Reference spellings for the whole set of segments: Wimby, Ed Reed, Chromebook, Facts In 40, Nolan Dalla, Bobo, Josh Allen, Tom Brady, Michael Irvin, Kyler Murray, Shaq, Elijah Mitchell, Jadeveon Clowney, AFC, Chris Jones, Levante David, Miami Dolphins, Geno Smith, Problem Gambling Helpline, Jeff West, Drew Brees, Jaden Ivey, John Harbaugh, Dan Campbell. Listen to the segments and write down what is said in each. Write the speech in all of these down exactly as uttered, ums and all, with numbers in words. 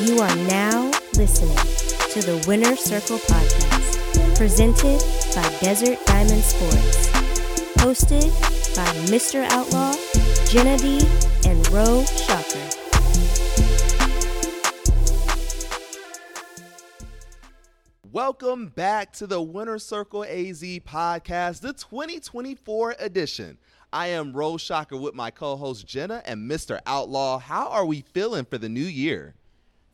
You are now listening to the Winner Circle Podcast, presented by Desert Diamond Sports, hosted by Mister Outlaw, Genevieve, and Roe Shocker. Welcome back to the Winner Circle A Z Podcast, the twenty twenty-four edition. I am Roe Shocker with my co-host Jenna and Mister Outlaw. How are we feeling for the new year?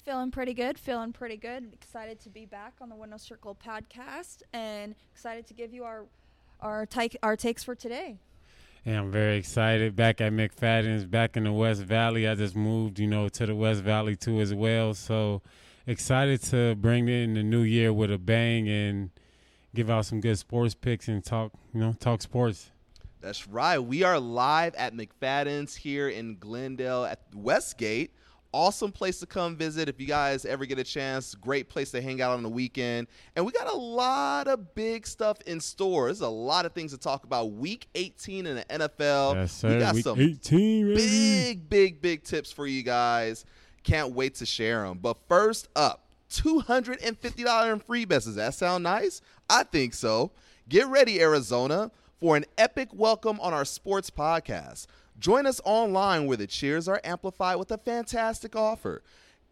Feeling pretty good, feeling pretty good. Excited to be back on the Winner Circle Podcast and excited to give you our our, take, our takes for today. And I'm very excited. Back at McFadden's, back in the West Valley. I just moved, you know, to the West Valley too as well. So excited to bring in the new year with a bang and give out some good sports picks and talk, you know, talk sports. That's right. We are live at McFadden's here in Glendale at Westgate. Awesome place to come visit if you guys ever get a chance. Great place to hang out on the weekend. And we got a lot of big stuff in store. There's a lot of things to talk about. Week eighteen in the N F L. Yes, sir. We got Week some eighteen, really. big, big, big tips for you guys. Can't wait to share them. But first up, two hundred fifty dollars in free bets. Does that sound nice? I think so. Get ready, Arizona, for an epic welcome on our sports podcast. Join us online where the cheers are amplified with a fantastic offer.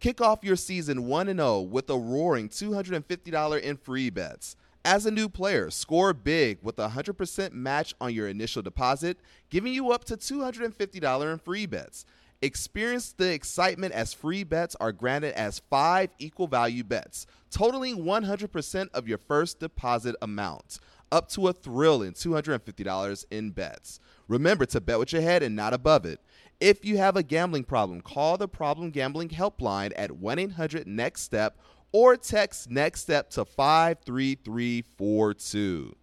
Kick off your season one and oh with a roaring two hundred fifty dollars in free bets. As a new player, score big with a one hundred percent match on your initial deposit, giving you up to two hundred fifty dollars in free bets. Experience the excitement as free bets are granted as five equal value bets, totaling one hundred percent of your first deposit amount, up to a thrilling two hundred fifty dollars in bets. Remember to bet with your head and not above it. If you have a gambling problem, call the Problem Gambling Helpline at one eight hundred next step or text NEXT-STEP to five three three four two.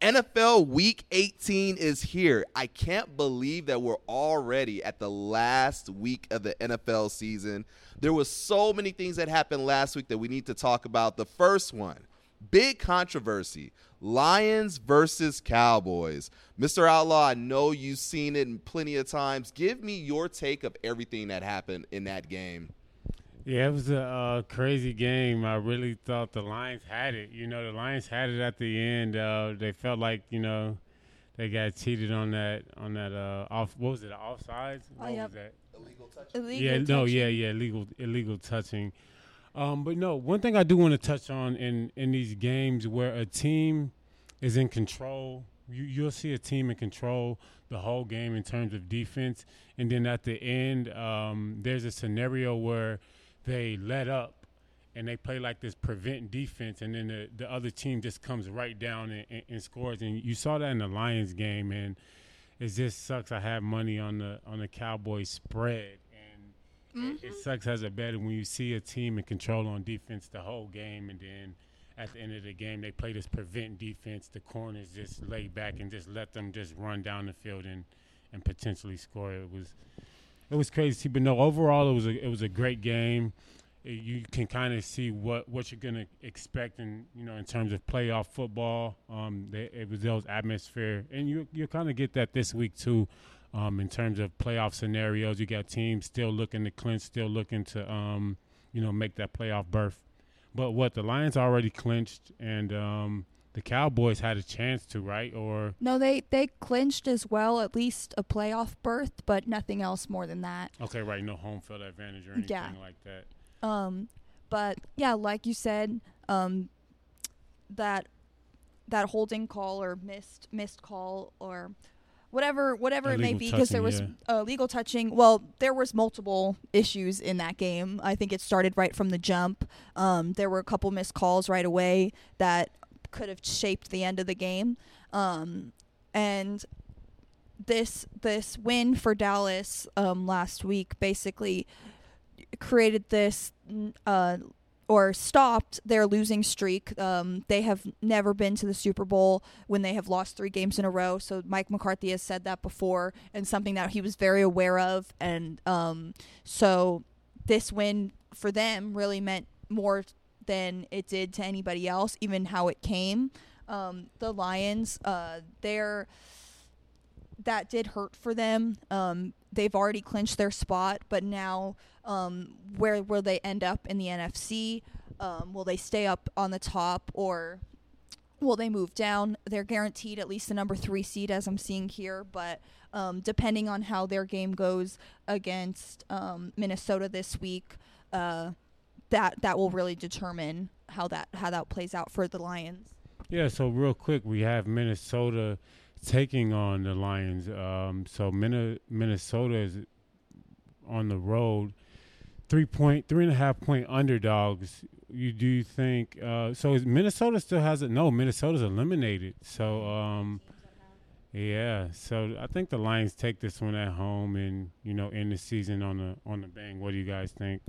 N F L Week eighteen is here. I can't believe that we're already at the last week of the N F L season. There were so many things that happened last week that we need to talk about. The first one, big controversy. Lions versus Cowboys. Mister Outlaw, I know you've seen it plenty of times. Give me your take of everything that happened in that game. Yeah, it was a uh, crazy game. I really thought the Lions had it. You know, the Lions had it at the end. Uh, they felt like, you know, they got cheated on that on that uh, off. What was it? Offsides? What oh, yep. was that? Illegal touching. Illegal yeah, touching. no, yeah, yeah, illegal illegal touching. Um, but, no, one thing I do want to touch on in, in these games where a team is in control, you, you'll see a team in control the whole game in terms of defense. And then at the end, um, there's a scenario where they let up and they play like this prevent defense, and then the, the other team just comes right down and, and, and scores. And you saw that in the Lions game, and it just sucks. I had money on the on the Cowboys spread. Mm-hmm. It sucks as a better when you see a team in control on defense the whole game, and then at the end of the game they play this prevent defense. The corners just lay back and just let them just run down the field and, and potentially score. It was it was crazy, but no, overall it was a it was a great game. It, you can kind of see what, what you're gonna expect in you know in terms of playoff football. Um, they, it was those atmosphere, and you you kind of get that this week too. Um, in terms of playoff scenarios, you got teams still looking to clinch, still looking to, um, you know, make that playoff berth. But what, the Lions already clinched, and um, the Cowboys had a chance to, right? Or no, they, they clinched as well, at least a playoff berth, but nothing else more than that. Okay, right, no home field advantage or anything yeah. like that. Um, but, yeah, like you said, um, that that holding call or missed missed call or – Whatever whatever illegal it may be, because there was yeah. uh, legal touching. Well, there was multiple issues in that game. I think it started right from the jump. Um, there were a couple missed calls right away that could have shaped the end of the game. Um, and this this win for Dallas um, last week basically created this uh, or stopped their losing streak. Um, they have never been to the Super Bowl when they have lost three games in a row. So Mike McCarthy has said that before, and something that he was very aware of. And um, so this win for them really meant more than it did to anybody else, even how it came. Um, the Lions, uh, they're, that did hurt for them. Um, they've already clinched their spot, but now um, where will they end up in the N F C? Um, will they stay up on the top, or will they move down? They're guaranteed at least the number three seed, as I'm seeing here, but um, depending on how their game goes against um, Minnesota this week, uh, that that will really determine how that how that plays out for the Lions. Yeah, so real quick, we have Minnesota taking on the Lions. Um, so Min- Minnesota is on the road, three point, three and a half point underdogs. You do think uh, so? Is Minnesota still has it? No, Minnesota's eliminated. So um, yeah, so I think the Lions take this one at home, and you know, end the season on the on the bang. What do you guys think?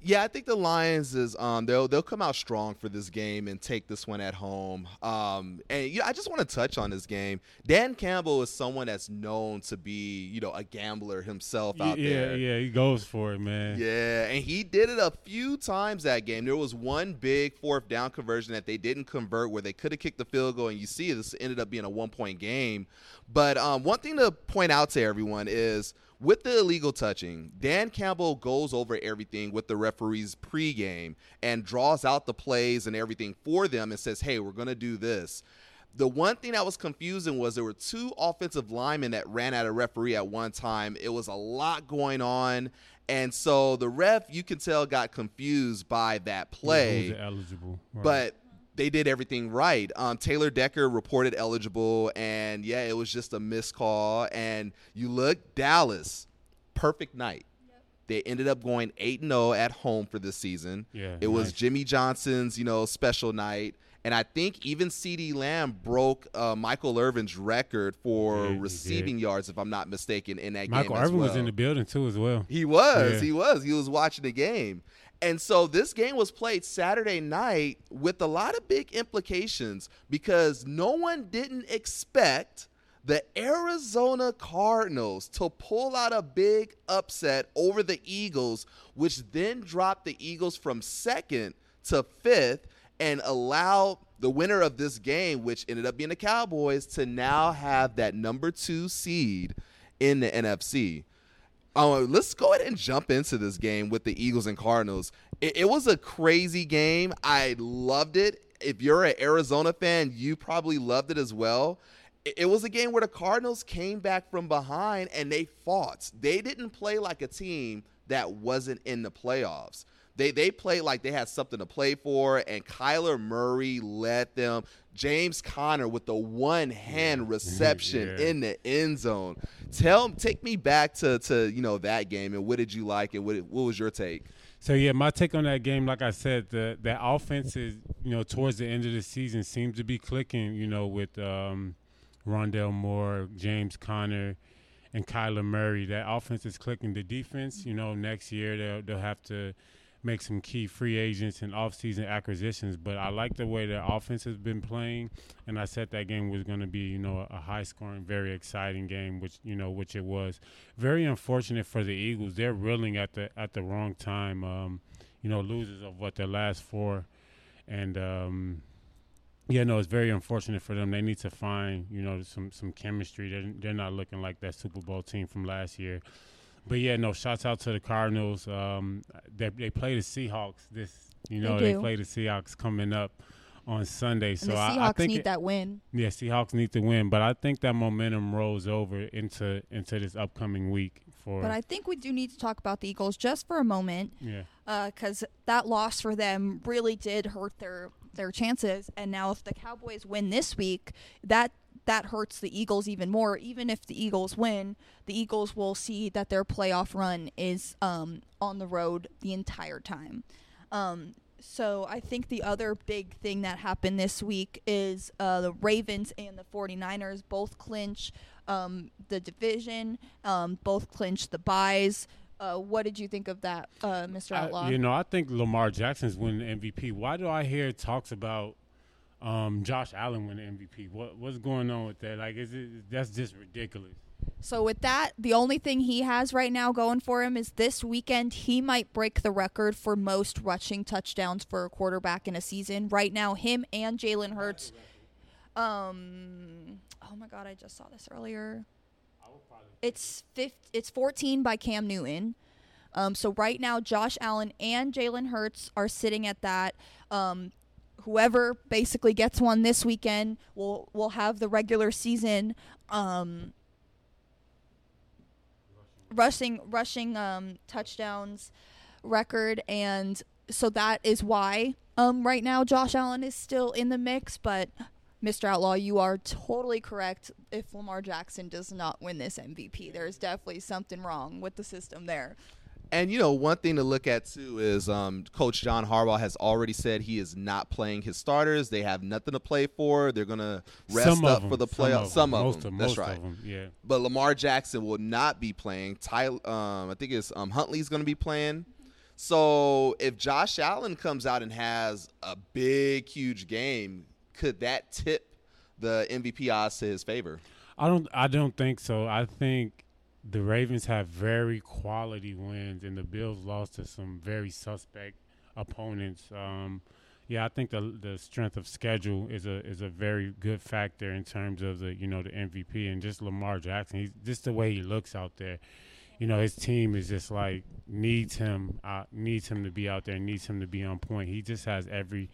Yeah, I think the Lions is um they'll they'll come out strong for this game and take this one at home. Um, and you know, I just want to touch on this game. Dan Campbell is someone that's known to be, you know, a gambler himself out yeah, there. Yeah, yeah, he goes for it, man. Yeah, and he did it a few times that game. There was one big fourth down conversion that they didn't convert where they could have kicked the field goal, and you see this ended up being a one-point game. But um, one thing to point out to everyone is, with the illegal touching, Dan Campbell goes over everything with the referees pregame and draws out the plays and everything for them and says, hey, we're going to do this. The one thing that was confusing was there were two offensive linemen that ran at a referee at one time. It was a lot going on. And so the ref, you can tell, got confused by that play. Yeah, eligible. Right. But they did everything right. Um, Taylor Decker reported eligible, and, yeah, it was just a missed call. And you look, Dallas, perfect night. Yep. They ended up going eight and oh at home for this season. Yeah, it nice. was Jimmy Johnson's, you know, special night. And I think even CeeDee Lamb broke uh, Michael Irvin's record for yeah, receiving yards, if I'm not mistaken, in that Michael game Michael Irvin well. was in the building, too, as well. He was. Yeah. He was. He was watching the game. And so this game was played Saturday night with a lot of big implications because no one didn't expect the Arizona Cardinals to pull out a big upset over the Eagles, which then dropped the Eagles from second to fifth and allowed the winner of this game, which ended up being the Cowboys, to now have that number two seed in the N F C. Uh, let's go ahead and jump into this game with the Eagles and Cardinals. It, it was a crazy game. I loved it. If you're an Arizona fan, you probably loved it as well. It, it was a game where the Cardinals came back from behind and they fought. They didn't play like a team that wasn't in the playoffs. They they played like they had something to play for, and Kyler Murray led them. James Conner with the one-hand reception yeah. in the end zone. Tell take me back to to you know that game, and what did you like, and what what was your take? So yeah, my take on that game, like I said, the that offense is you know towards the end of the season seems to be clicking. You know with um, Rondale Moore, James Conner, and Kyler Murray, that offense is clicking. The defense, you know, next year they'll they'll have to make some key free agents and off-season acquisitions, but I like the way their offense has been playing, and I said that game was going to be, you know, a high-scoring, very exciting game, which, you know, which it was. Very unfortunate for the Eagles. They're reeling at the at the wrong time, um, you know, losers of what their last four. And, um, yeah, no, it's very unfortunate for them. They need to find, you know, some, some chemistry. They're, they're not looking like that Super Bowl team from last year. But, yeah, no, shouts out to the Cardinals. Um, they, they play the Seahawks this – you know, they, they play the Seahawks coming up on Sunday. So and the Seahawks I, I think need it, that win. Yeah, Seahawks need to win. But I think that momentum rolls over into into this upcoming week. For But I think we do need to talk about the Eagles just for a moment. Yeah. Because uh, that loss for them really did hurt their, their chances. And now if the Cowboys win this week, that – that hurts the Eagles even more. Even if the Eagles win, the Eagles will see that their playoff run is um, on the road the entire time. Um, so I think the other big thing that happened this week is uh, the Ravens and the forty-niners both clinch um, the division, um, both clinch the byes. Uh, what did you think of that, uh, Mister Outlaw? I, you know, I think Lamar Jackson's winning the M V P. Why do I hear talks about Um, Josh Allen won the M V P? What what's going on with that? Like, is it that's just ridiculous? So with that, the only thing he has right now going for him is this weekend he might break the record for most rushing touchdowns for a quarterback in a season. Right now, him and Jalen Hurts. Um, oh my God, I just saw this earlier. I would probably It's fifth. It's fourteen by Cam Newton. Um, so right now, Josh Allen and Jalen Hurts are sitting at that. Um, whoever basically gets one this weekend will will have the regular season um, rushing rushing um, touchdowns record, and so that is why um, right now Josh Allen is still in the mix, but. Mister Outlaw, you are totally correct. If Lamar Jackson does not win this M V P, there's definitely something wrong with the system there. And, you know, one thing to look at, too, is um, Coach John Harbaugh has already said he is not playing his starters. They have nothing to play for. They're going to rest some up them, for the playoffs. Some of some them. Of most them. Of, That's most right. Of them, yeah. But Lamar Jackson will not be playing. Ty, um, I think it's um, Huntley's going to be playing. So if Josh Allen comes out and has a big, huge game, could that tip the M V P odds to his favor? I don't I don't think so. I think the Ravens have very quality wins, and the Bills lost to some very suspect opponents. Um, yeah, I think the the strength of schedule is a is a very good factor in terms of the, you know, the M V P, and just Lamar Jackson. He's just the way he looks out there. You know, his team is just like needs him, uh, needs him to be out there, needs him to be on point. He just has every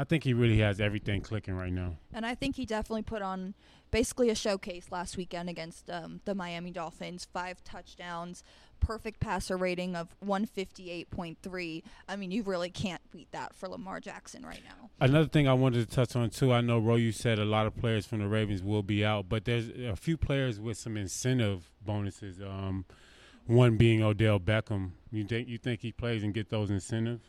I think he really has everything clicking right now. And I think he definitely put on basically a showcase last weekend against um, the Miami Dolphins. Five touchdowns, perfect passer rating of one fifty-eight point three. I mean, you really can't beat that for Lamar Jackson right now. Another thing I wanted to touch on, too, I know, Ro, you said a lot of players from the Ravens will be out, but there's a few players with some incentive bonuses, um, one being Odell Beckham. You think, you think he plays and get those incentives?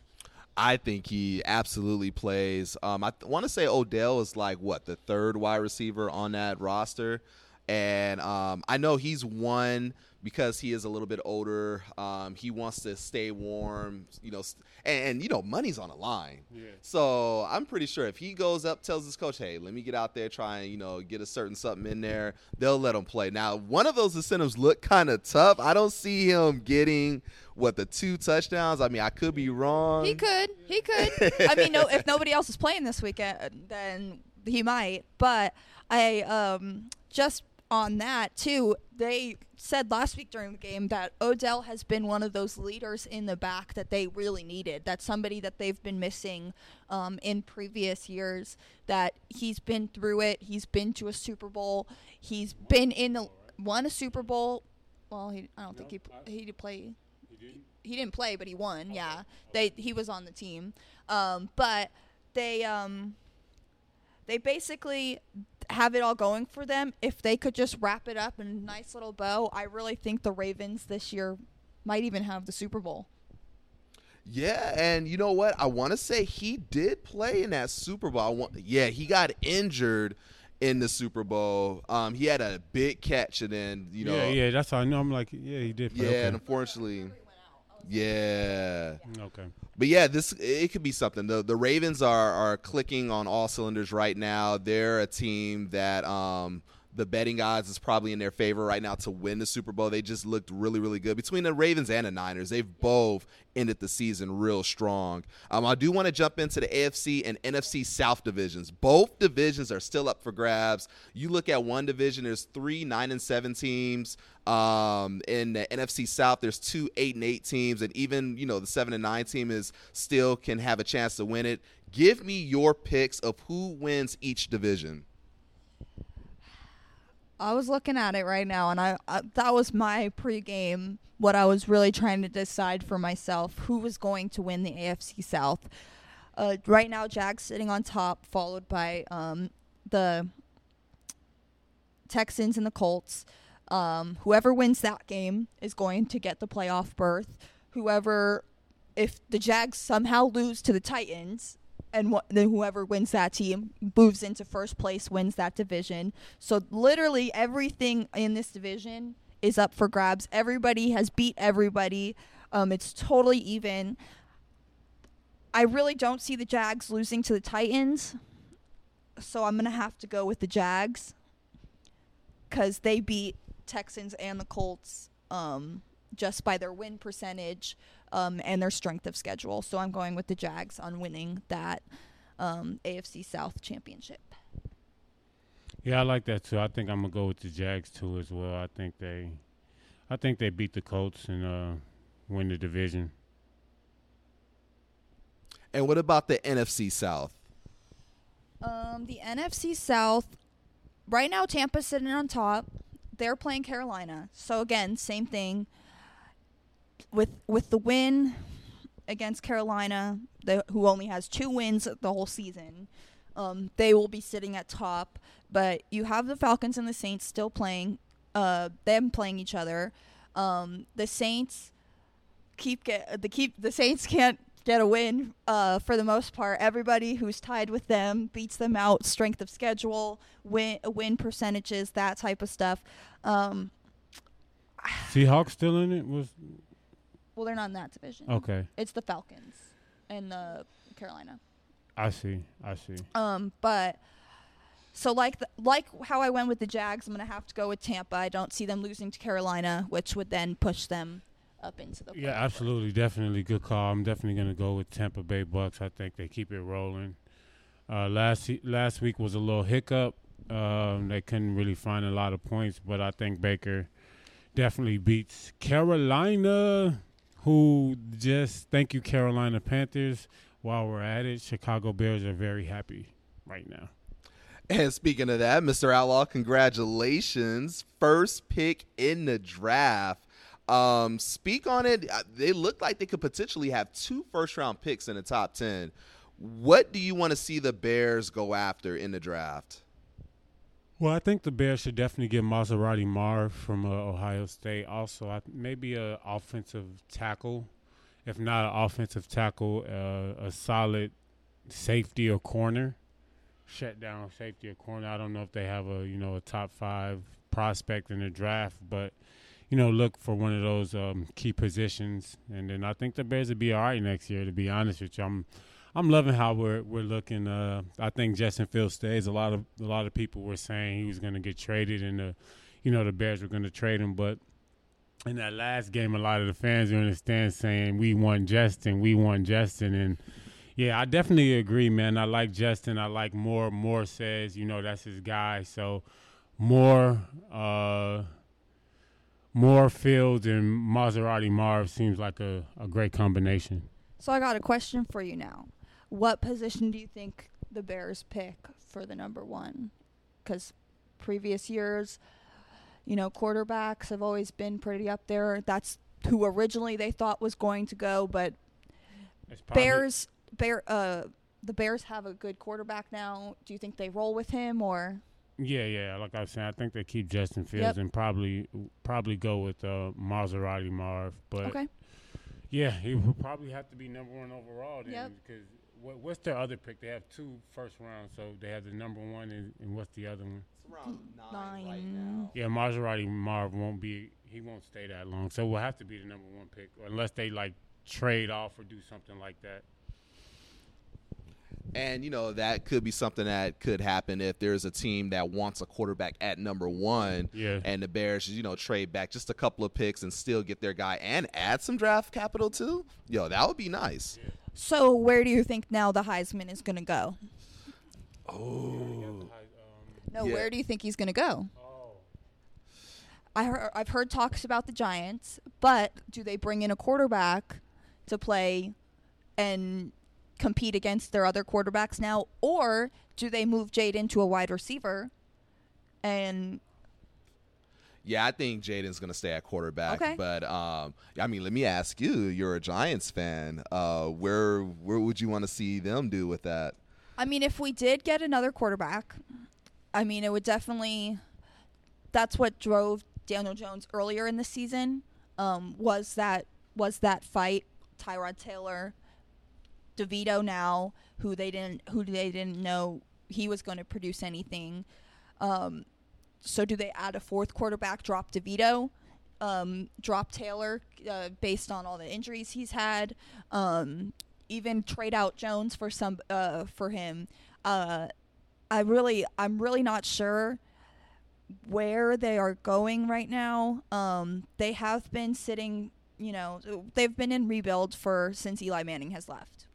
I think he absolutely plays. Um, I th- want to say Odell is like, what, the third wide receiver on that roster. And um, I know he's one because he is a little bit older. Um, he wants to stay warm, you know, st- and, and, you know, money's on the line. Yeah. So I'm pretty sure if he goes up, tells his coach, hey, let me get out there, try and, you know, get a certain something in there, they'll let him play. Now, one of those incentives look kind of tough. I don't see him getting, what, the two touchdowns? I mean, I could be wrong. He could. He could. I mean, no, if nobody else is playing this weekend, then he might. But I um, just – on that, too, they said last week during the game that Odell has been one of those leaders in the back that they really needed. That's somebody that they've been missing um, in previous years, that he's been through it. He's been to a Super Bowl. He's won been in the – won a Super Bowl. Well, he, I don't no, think he he did play. He didn't? He didn't play, but he won, okay. yeah. Okay. They He was on the team. Um, but they um, they basically – have it all going for them. If they could just wrap it up in a nice little bow, I really think the Ravens this year might even have the Super Bowl. Yeah, and you know what? I want to say he did play in that Super Bowl. I want, yeah, he got injured in the Super Bowl. Um, he had a big catch, and then, you know. Yeah, yeah, that's how I know. I'm like, yeah, he did play. Yeah, okay. And unfortunately. Yeah. Okay. But yeah, this it could be something. The the Ravens are are clicking on all cylinders right now. They're a team that um the betting odds is probably in their favor right now to win the Super Bowl. They just looked really, really good. Between the Ravens and the Niners, they've both ended the season real strong. Um, I do want to jump into the A F C and N F C South divisions. Both divisions are still up for grabs. You look at one division, there's three nine and seven teams. Um, in the N F C South, there's two eight and eight teams, and even, you know, the seven and nine team is still can have a chance to win it. Give me your picks of who wins each division. I was looking at it right now, and I, I that was my pregame, what I was really trying to decide for myself, who was going to win the A F C South. Uh, right now, Jags sitting on top, followed by um, the Texans and the Colts. Um, whoever wins that game is going to get the playoff berth. Whoever, if the Jags somehow lose to the Titans, and wh- then whoever wins that team moves into first place, wins that division. So literally everything in this division is up for grabs. Everybody has beat everybody. Um, it's totally even. I really don't see the Jags losing to the Titans, so I'm going to have to go with the Jags because they beat Texans and the Colts um, just by their win percentage. Um, and their strength of schedule. So I'm going with the Jags on winning that um, A F C South championship. Yeah, I like that too. I think I'm going to go with the Jags too as well. I think they I think they beat the Colts and uh, win the division. And what about the N F C South? Um, the N F C South, right now Tampa's sitting on top. They're playing Carolina. So, again, same thing. With with the win against Carolina, they, who only has two wins the whole season, um, they will be sitting at top. But you have the Falcons and the Saints still playing, uh, them playing each other. Um, the Saints keep get the keep the Saints can't get a win uh, for the most part. Everybody who's tied with them beats them out. Strength of schedule, win win percentages, that type of stuff. Um, Seahawks still in it? Was well, they're not in that division. Okay, it's the Falcons and the Carolina. I see. I see. Um, but. So like the, like how I went with the Jags, I'm going to have to go with Tampa. I don't see them losing to Carolina, which would then push them up into the playoffs. Yeah, absolutely. Definitely good call. I'm definitely going to go with Tampa Bay Bucks. I think they keep it rolling. Uh, last last week was a little hiccup. Um, they couldn't really find a lot of points, but I think Baker definitely beats Carolina, who just, thank you, Carolina Panthers. While we're at it, Chicago Bears are very happy right now. And speaking of that, Mister Outlaw, congratulations. First pick in the draft. Um, speak on it. They look like they could potentially have two first-round picks in the top ten. What do you want to see the Bears go after in the draft? Well, I think the Bears should definitely get Maserati Marr from uh, Ohio State. Also, I, maybe an offensive tackle. If not an offensive tackle, uh, a solid safety or corner. Shut down safety or corner. I don't know if they have a, you know, a top five prospect in the draft, but, you know, look for one of those um, key positions. And then I think the Bears will be all right next year, to be honest with you. I'm I'm loving how we're we're looking. Uh, I think Justin Fields stays. A lot of a lot of people were saying he was going to get traded and, the, you know, the Bears were going to trade him. But in that last game, a lot of the fans were in the stands saying, we want Justin, we want Justin. And, yeah, I definitely agree, man. I like Justin. I like Moore. Moore says, you know, that's his guy. So Moore, uh, Moore, Fields, and Maserati Marv seems like a, a great combination. So I got a question for you now. What position do you think the Bears pick for the number one? Because previous years, you know, quarterbacks have always been pretty up there. That's who originally they thought was going to go, but probably- Bears – Bear, uh, the Bears have a good quarterback now. Do you think they roll with him or? Yeah, yeah. Like I was saying, I think they keep Justin Fields yep. and probably probably go with uh, Maserati Marv. But okay. Yeah, he would probably have to be number one overall then yep. because what, what's their other pick? They have two first rounds, so they have the number one and, and what's the other one? It's around nine, nine right now. Yeah, Maserati Marv won't be. He won't stay that long, so we'll have to be the number one pick unless they like trade off or do something like that. And, you know, that could be something that could happen if there's a team that wants a quarterback at number one yeah. and the Bears, you know, trade back just a couple of picks and still get their guy and add some draft capital, too. Yo, that would be nice. Yeah. So where do you think now the Heisman is going to go? Oh. No, yeah. Where do you think he's going to go? Oh. I heard, I've heard talks about the Giants, but do they bring in a quarterback to play and – compete against their other quarterbacks now, or do they move Jaden to a wide receiver? And yeah, I think Jaden's going to stay at quarterback. Okay. But um, I mean, let me ask you: you're a Giants fan. Uh, where where would you want to see them do with that? I mean, if we did get another quarterback, I mean, it would definitely. That's what drove Daniel Jones earlier in the season. Um, was that was that fight Tyrod Taylor? DeVito now, who they didn't, who they didn't know he was going to produce anything. Um, so do they add a fourth quarterback? Drop DeVito, um, drop Taylor, uh, based on all the injuries he's had. Um, even trade out Jones for some, uh, for him. Uh, I really, I'm really not sure where they are going right now. Um, they have been sitting, you know, they've been in rebuild for since Eli Manning has left.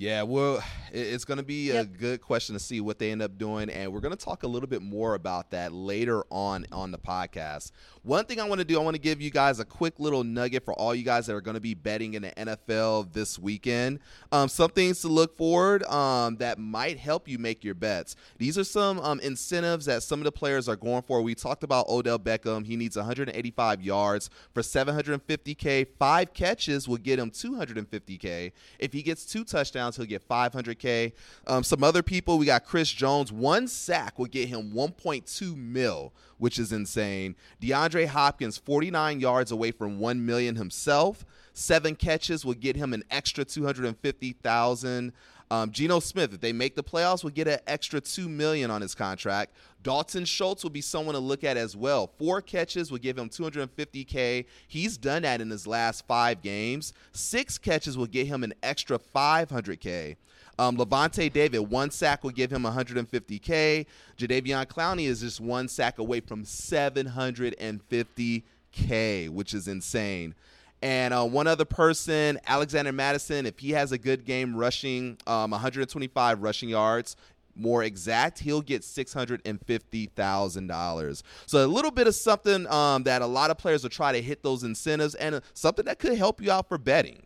Yeah, well, it's going to be yep. a good question to see what they end up doing, and we're going to talk a little bit more about that later on on the podcast. One thing I want to do, I want to give you guys a quick little nugget for all you guys that are going to be betting in the N F L this weekend. Um, some things to look forward um, that might help you make your bets. These are some um, incentives that some of the players are going for. We talked about Odell Beckham. He needs one hundred eighty-five yards for seven hundred fifty K. Five catches will get him two hundred fifty K. If he gets two touchdowns, he'll get five hundred K. Um, some other people, we got Chris Jones. One sack will get him one point two mil, which is insane. DeAndre Hopkins, forty-nine yards away from one million himself. Seven catches will get him an extra two hundred fifty thousand. Um, Geno Smith, if they make the playoffs, will get an extra two million on his contract. Dalton Schultz will be someone to look at as well. Four catches will give him two hundred fifty K. He's done that in his last five games. Six catches will get him an extra five hundred K. Um, Levante David, one sack will give him one hundred fifty K. Jadeveon Clowney is just one sack away from seven hundred fifty K, which is insane. And uh, one other person, Alexander Madison, if he has a good game rushing, um, one hundred twenty-five rushing yards, more exact, he'll get six hundred fifty thousand dollars. So a little bit of something um, that a lot of players will try to hit those incentives, and uh, something that could help you out for betting.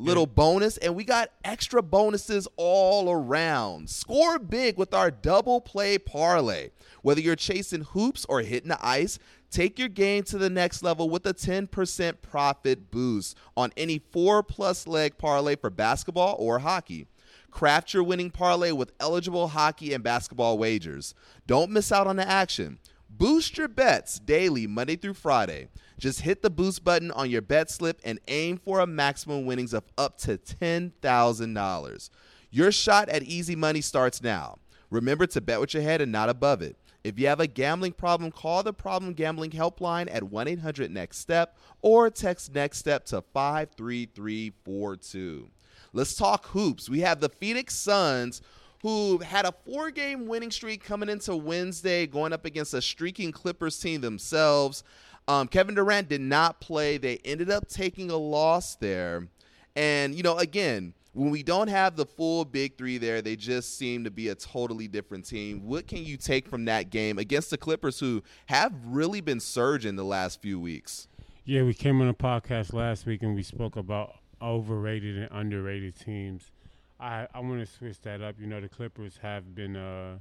Little yeah. bonus, and we got extra bonuses all around. Score big with our double play parlay. Whether you're chasing hoops or hitting the ice, take your game to the next level with a ten percent profit boost on any four-plus leg parlay for basketball or hockey. Craft your winning parlay with eligible hockey and basketball wagers. Don't miss out on the action. Boost your bets daily, Monday through Friday. Just hit the boost button on your bet slip and aim for a maximum winnings of up to ten thousand dollars. Your shot at easy money starts now. Remember to bet with your head and not above it. If you have a gambling problem, call the Problem Gambling Helpline at one eight hundred next step or text NEXT-STEP to five three three four two. Let's talk hoops. We have the Phoenix Suns, who had a four-game winning streak coming into Wednesday, going up against a streaking Clippers team themselves. Um, Kevin Durant did not play. They ended up taking a loss there. And, you know, again, when we don't have the full big three there, they just seem to be a totally different team. What can you take from that game against the Clippers, who have really been surging the last few weeks? Yeah, we came on a podcast last week and we spoke about overrated and underrated teams. I, I want to switch that up. You know, the Clippers have been uh,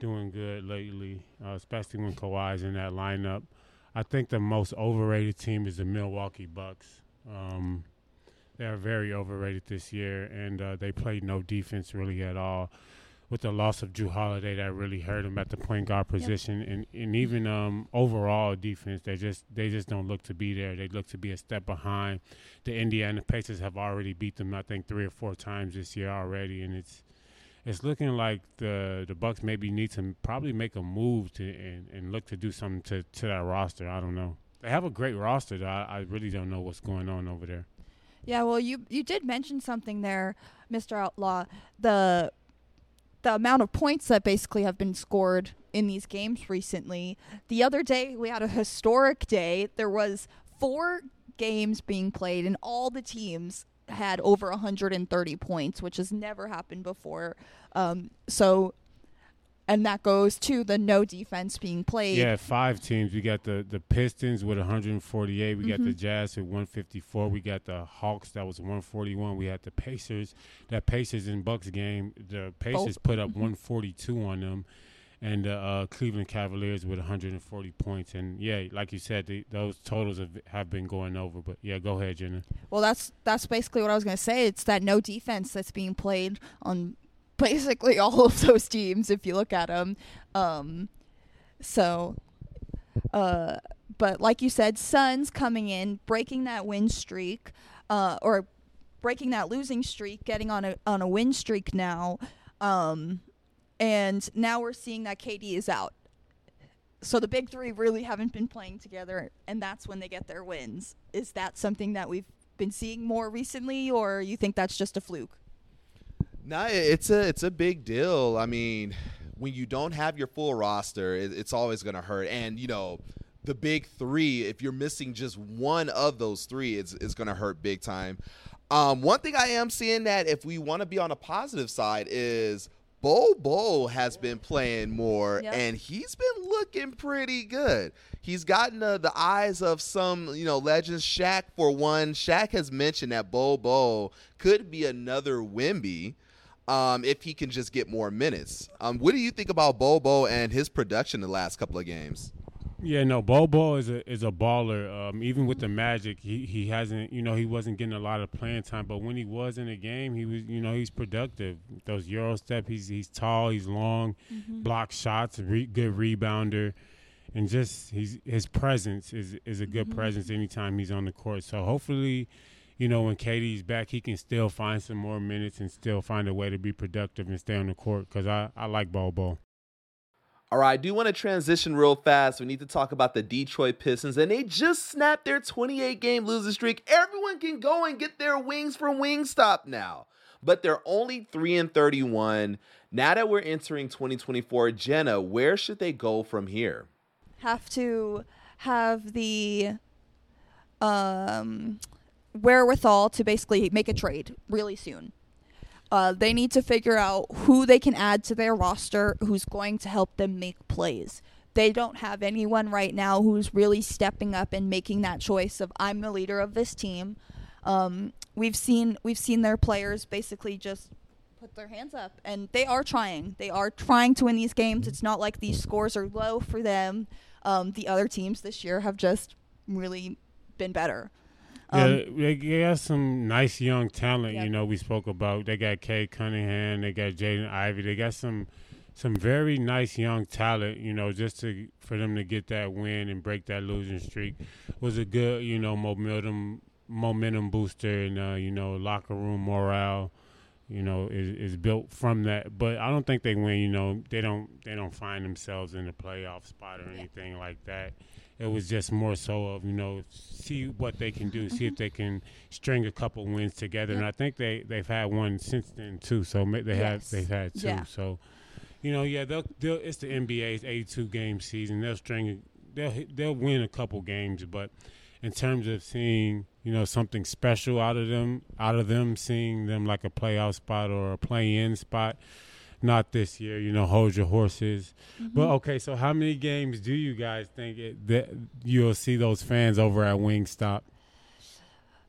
doing good lately, uh, especially when Kawhi's in that lineup. I think the most overrated team is the Milwaukee Bucks. Um They are very overrated this year, and uh, they played no defense really at all. With the loss of Jrue Holiday, that really hurt them at the point guard position, yep. and and even um, overall defense, they just they just don't look to be there. They look to be a step behind. The Indiana Pacers have already beat them, I think, three or four times this year already, and it's it's looking like the the Bucks maybe need to probably make a move to and, and look to do something to to that roster. I don't know. They have a great roster, though. I, I really don't know what's going on over there. Yeah, well, you you did mention something there, Mister Outlaw. The the amount of points that basically have been scored in these games recently. The other day, we had a historic day. There was four games being played, and all the teams had over one hundred thirty points, which has never happened before. Um, so, and that goes to the no defense being played. Yeah, five teams. We got the, the Pistons with one hundred forty-eight. We mm-hmm. got the Jazz at one fifty-four. We got the Hawks. That was one forty-one. We had the Pacers. That Pacers and Bucks game, the Pacers Both. put up mm-hmm. one forty-two on them. And the uh, Cleveland Cavaliers with one hundred forty points. And, yeah, like you said, the, those totals have, have been going over. But, yeah, go ahead, Jenna. Well, that's, that's basically what I was going to say. It's that no defense that's being played on – basically all of those teams, if you look at them. Um, so, uh, but like you said, Suns coming in, breaking that win streak, uh, or breaking that losing streak, getting on a on a win streak now, um, and now we're seeing that K D is out. So the big three really haven't been playing together, and that's when they get their wins. Is that something that we've been seeing more recently, or you think that's just a fluke? No, it's a it's a big deal. I mean, when you don't have your full roster, it, it's always going to hurt. And, you know, the big three, if you're missing just one of those three, it's, it's going to hurt big time. Um, one thing I am seeing that if we want to be on a positive side is Bobo has been playing more, yep. and he's been looking pretty good. He's gotten uh, the eyes of some, you know, legends. Shaq, for one, Shaq has mentioned that Bobo could be another Wimby um, if he can just get more minutes. Um, what do you think about Bobo and his production the last couple of games? Yeah, no, Bobo is a is a baller. Um, even with the Magic, he, he hasn't, you know, he wasn't getting a lot of playing time. But when he was in a game, he was, you know, he's productive. Those Euro step, he's he's tall, he's long, mm-hmm. block shots, re, good rebounder, and just he's his presence is is a good mm-hmm. presence anytime he's on the court. So hopefully, you know, when K D's back, he can still find some more minutes and still find a way to be productive and stay on the court because I, I like Bobo. All right, I do want to transition real fast. We need to talk about the Detroit Pistons, and they just snapped their twenty-eight game losing streak. Everyone can go and get their wings from Wingstop now, but they're only three and thirty-one. Now that we're entering twenty twenty-four, Jenna, where should they go from here? Have to have the um, wherewithal to basically make a trade really soon. Uh, they need to figure out who they can add to their roster who's going to help them make plays. They don't have anyone right now who's really stepping up and making that choice of, I'm the leader of this team. Um, we've seen we've seen their players basically just put their hands up, and they are trying. They are trying to win these games. It's not like these scores are low for them. Um, the other teams this year have just really been better. Yeah, they got some nice young talent, yep. you know, we spoke about. They got Kay Cunningham. They got Jaden Ivey. They got some some very nice young talent, you know, just to for them to get that win and break that losing streak was a good, you know, momentum momentum booster and, uh, you know, locker room morale, you know, is, is built from that. But I don't think they win, you know, they don't, they don't find themselves in the playoff spot or anything yeah. like that. It was just more so of, you know, see what they can do, mm-hmm. see if they can string a couple wins together. Yeah. And I think they, they've had one since then, too. So they yes. have, they've had two. Yeah. So, you know, yeah, they'll, they'll, it's the N B A's eighty-two game season. They'll string – they'll they'll win a couple games. But in terms of seeing, you know, something special out of them, out of them, seeing them like a playoff spot or a play-in spot – not this year, you know, hold your horses. Mm-hmm. But, okay, so how many games do you guys think it, that you'll see those fans over at Wingstop?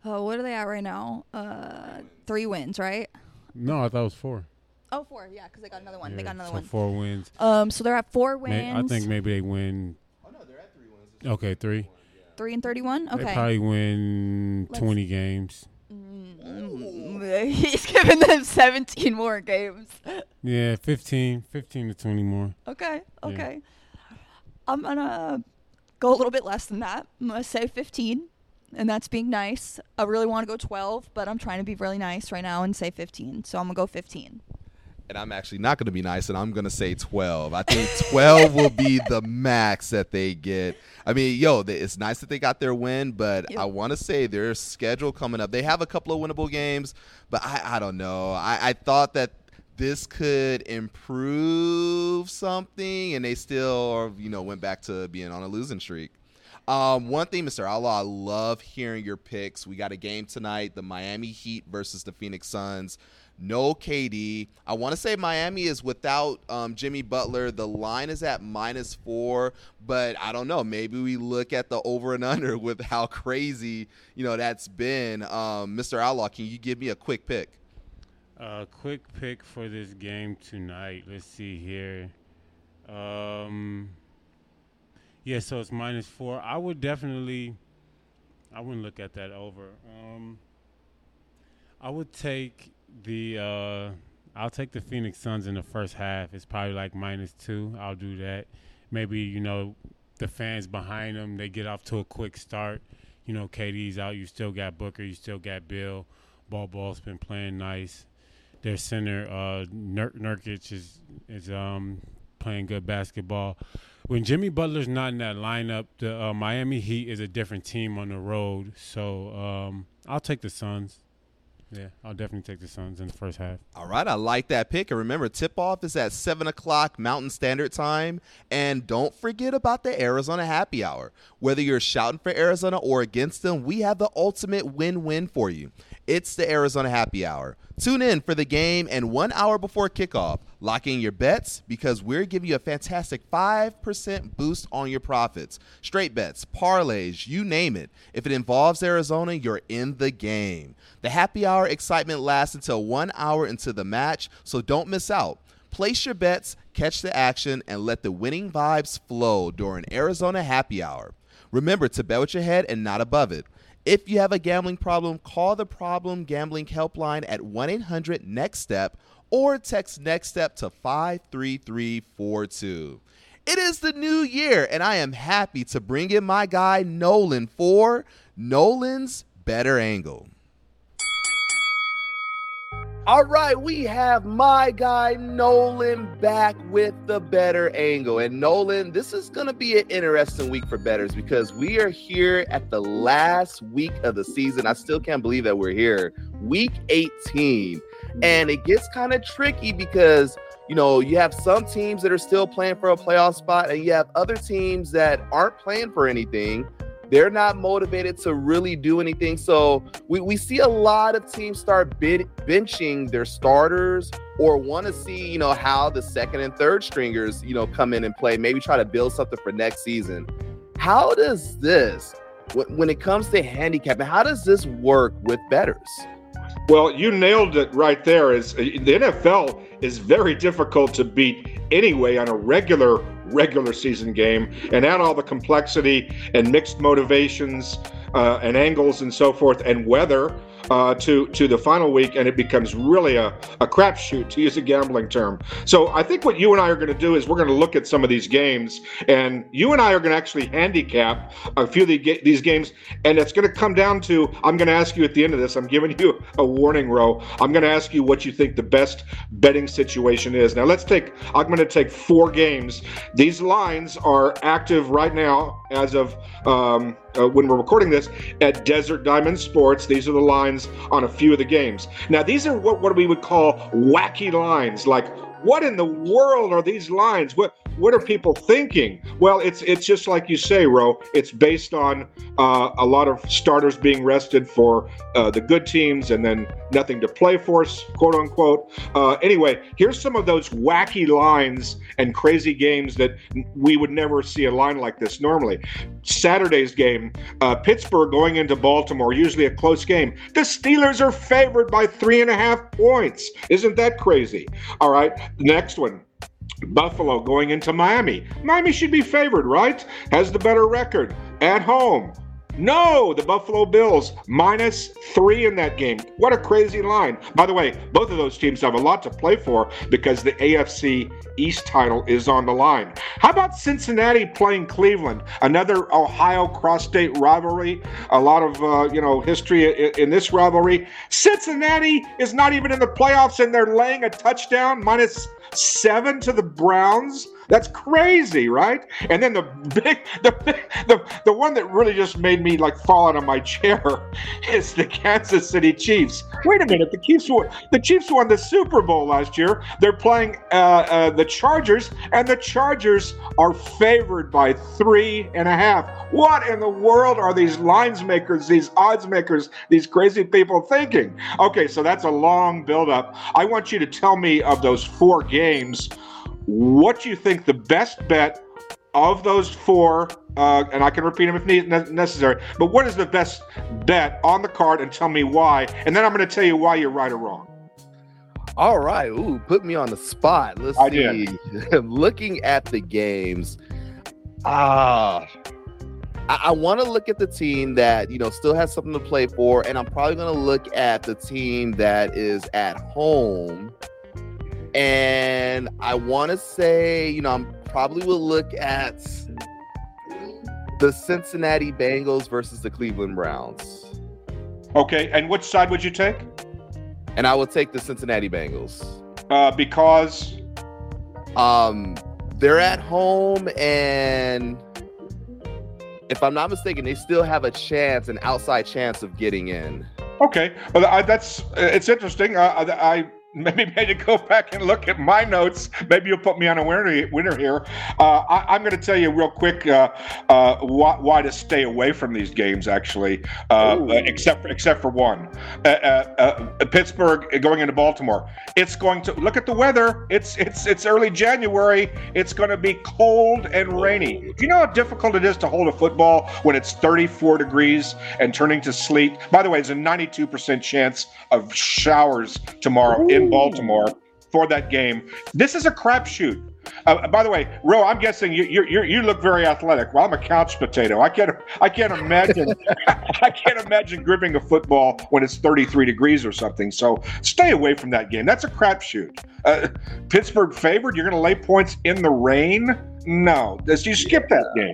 Oh, what are they at right now? Uh, three wins, right? No, I thought it was four. Oh, four, yeah, because they got another one. Yeah, they got another so one. four wins. Um, so they're at four wins. May, I think maybe they win. Oh, no, they're at three wins. Okay, three. three and thirty-one? Okay. They probably win Let's twenty see. games. Mm, he's giving them seventeen more games. Yeah, fifteen to twenty more. Okay, okay. Yeah. I'm going to go a little bit less than that. I'm going to say fifteen, and that's being nice. I really want to go twelve, but I'm trying to be really nice right now and say fifteen, so I'm going to go fifteen. And I'm actually not going to be nice, and I'm going to say twelve. I think twelve will be the max that they get. I mean, yo, it's nice that they got their win, but yep. I want to say their schedule coming up. They have a couple of winnable games, but I, I don't know. I, I thought that this could improve something, and they still, you know, went back to being on a losing streak. Um, one thing, Mister Outlaw, I love hearing your picks. We got a game tonight, the Miami Heat versus the Phoenix Suns. No K D. I want to say Miami is without um, Jimmy Butler. The line is at minus four, but I don't know. Maybe we look at the over and under with how crazy, you know, that's been. Um, Mister Outlaw, can you give me a quick pick? A uh, quick pick for this game tonight. Let's see here. Um, yeah, so it's minus four. I would definitely – I wouldn't look at that over. Um, I would take – The uh, I'll take the Phoenix Suns in the first half. It's probably like minus two. I'll do that. Maybe, you know, the fans behind them, they get off to a quick start. You know, K D's out. You still got Booker. You still got Bill. Ball Ball's been playing nice. Their center, uh, Nurk Nurkic, is is um playing good basketball. When Jimmy Butler's not in that lineup, the uh, Miami Heat is a different team on the road. So um, I'll take the Suns. Yeah, I'll definitely take the Suns in the first half. All right, I like that pick. And remember, tip-off is at seven o'clock Mountain Standard Time. And don't forget about the Arizona Happy Hour. Whether you're shouting for Arizona or against them, we have the ultimate win-win for you. It's the Arizona Happy Hour. Tune in for the game and one hour before kickoff. Lock in your bets because we're giving you a fantastic five percent boost on your profits. Straight bets, parlays, you name it. If it involves Arizona, you're in the game. The Happy Hour excitement lasts until one hour into the match, so don't miss out. Place your bets, catch the action, and let the winning vibes flow during Arizona Happy Hour. Remember to bet with your head and not above it. If you have a gambling problem, call the Problem Gambling Helpline at one eight hundred next step or text NEXT-STEP to five three three four two. It is the new year, and I am happy to bring in my guy Nolan for Nolan's Better Angle. All right, we have my guy Nolan back with the Better Angle. And Nolan, this is going to be an interesting week for bettors because we are here at the last week of the season. I still can't believe that we're here. Week eighteen. And it gets kind of tricky because, you know, you have some teams that are still playing for a playoff spot and you have other teams that aren't playing for anything. They're not motivated to really do anything. So we, we see a lot of teams start bid, benching their starters or want to see, you know, how the second and third stringers, you know, come in and play, maybe try to build something for next season. How does this, when it comes to handicapping, how does this work with bettors? Well, you nailed it right there. Is the N F L is very difficult to beat anyway on a regular regular season game, and add all the complexity and mixed motivations uh, and angles and so forth and weather uh, to to the final week, and it becomes really a, a crapshoot, to use a gambling term. So I think what you and I are going to do is we're going to look at some of these games, and you and I are going to actually handicap a few of the, these games, and it's going to come down to, I'm going to ask you at the end of this, I'm giving you a warning, Ro, I'm going to ask you what you think the best betting situation is. Now let's take, I'm going to take four games. These lines are active right now as of um, uh, when we're recording this at Desert Diamond Sports. These are the lines on a few of the games. Now, these are what, what we would call wacky lines. Like, what in the world are these lines? What what are people thinking? Well, it's it's just like you say, Ro. It's based on uh, a lot of starters being rested for uh, the good teams and then nothing to play for, quote unquote. Uh, anyway, here's some of those wacky lines and crazy games that we would never see a line like this normally. Saturday's game, uh, Pittsburgh going into Baltimore, usually a close game. The Steelers are favored by three and a half points. Isn't that crazy? All right, next one. Buffalo going into Miami. Miami should be favored, right? Has the better record at home. No, the Buffalo Bills, minus three in that game. What a crazy line. By the way, both of those teams have a lot to play for because the A F C East title is on the line. How about Cincinnati playing Cleveland? Another Ohio cross-state rivalry. A lot of, uh, you know, history in, in this rivalry. Cincinnati is not even in the playoffs and they're laying a touchdown, minus seven to the Browns. That's crazy, right? And then the big, the the the one that really just made me like fall out of my chair is the Kansas City Chiefs. Wait a minute, the Chiefs won, the Chiefs won the Super Bowl last year. They're playing uh, uh, the Chargers, and the Chargers are favored by three and a half. What in the world are these lines makers, these odds makers, these crazy people thinking? Okay, so that's a long build-up. I want you to tell me of those four games. What you think the best bet of those four, uh, and I can repeat them if ne- necessary, but what is the best bet on the card and tell me why, and then I'm going to tell you why you're right or wrong. All right. Ooh, put me on the spot. Let's I see. Looking at the games, ah, I, I want to look at the team that, you know, still has something to play for, and I'm probably going to look at the team that is at home. And I want to say, you know, I'm probably will look at the Cincinnati Bengals versus the Cleveland Browns. Okay, and which side would you take? And I will take the Cincinnati Bengals. Uh, because? Um, they're at home, and if I'm not mistaken, they still have a chance, an outside chance of getting in. Okay, well, I, that's it's interesting. I... I maybe I need to go back and look at my notes. Maybe you'll put me on a winner, winner here. Uh, I, I'm going to tell you real quick uh, uh, why, why to stay away from these games, actually, uh, except for, except for one. Uh, uh, uh, Pittsburgh going into Baltimore. It's going to – look at the weather. It's it's it's early January. It's going to be cold and rainy. Do you know how difficult it is to hold a football when it's thirty-four degrees and turning to sleet? By the way, it's a ninety-two percent chance of showers tomorrow in Baltimore for that game. This is a crapshoot. Uh, by the way, Ro, I'm guessing you you you look very athletic. Well, I'm a couch potato. I can't I can't imagine I can't imagine gripping a football when it's thirty-three degrees or something. So stay away from that game. That's a crapshoot. Uh, Pittsburgh favored. You're going to lay points in the rain? No, you skip that game.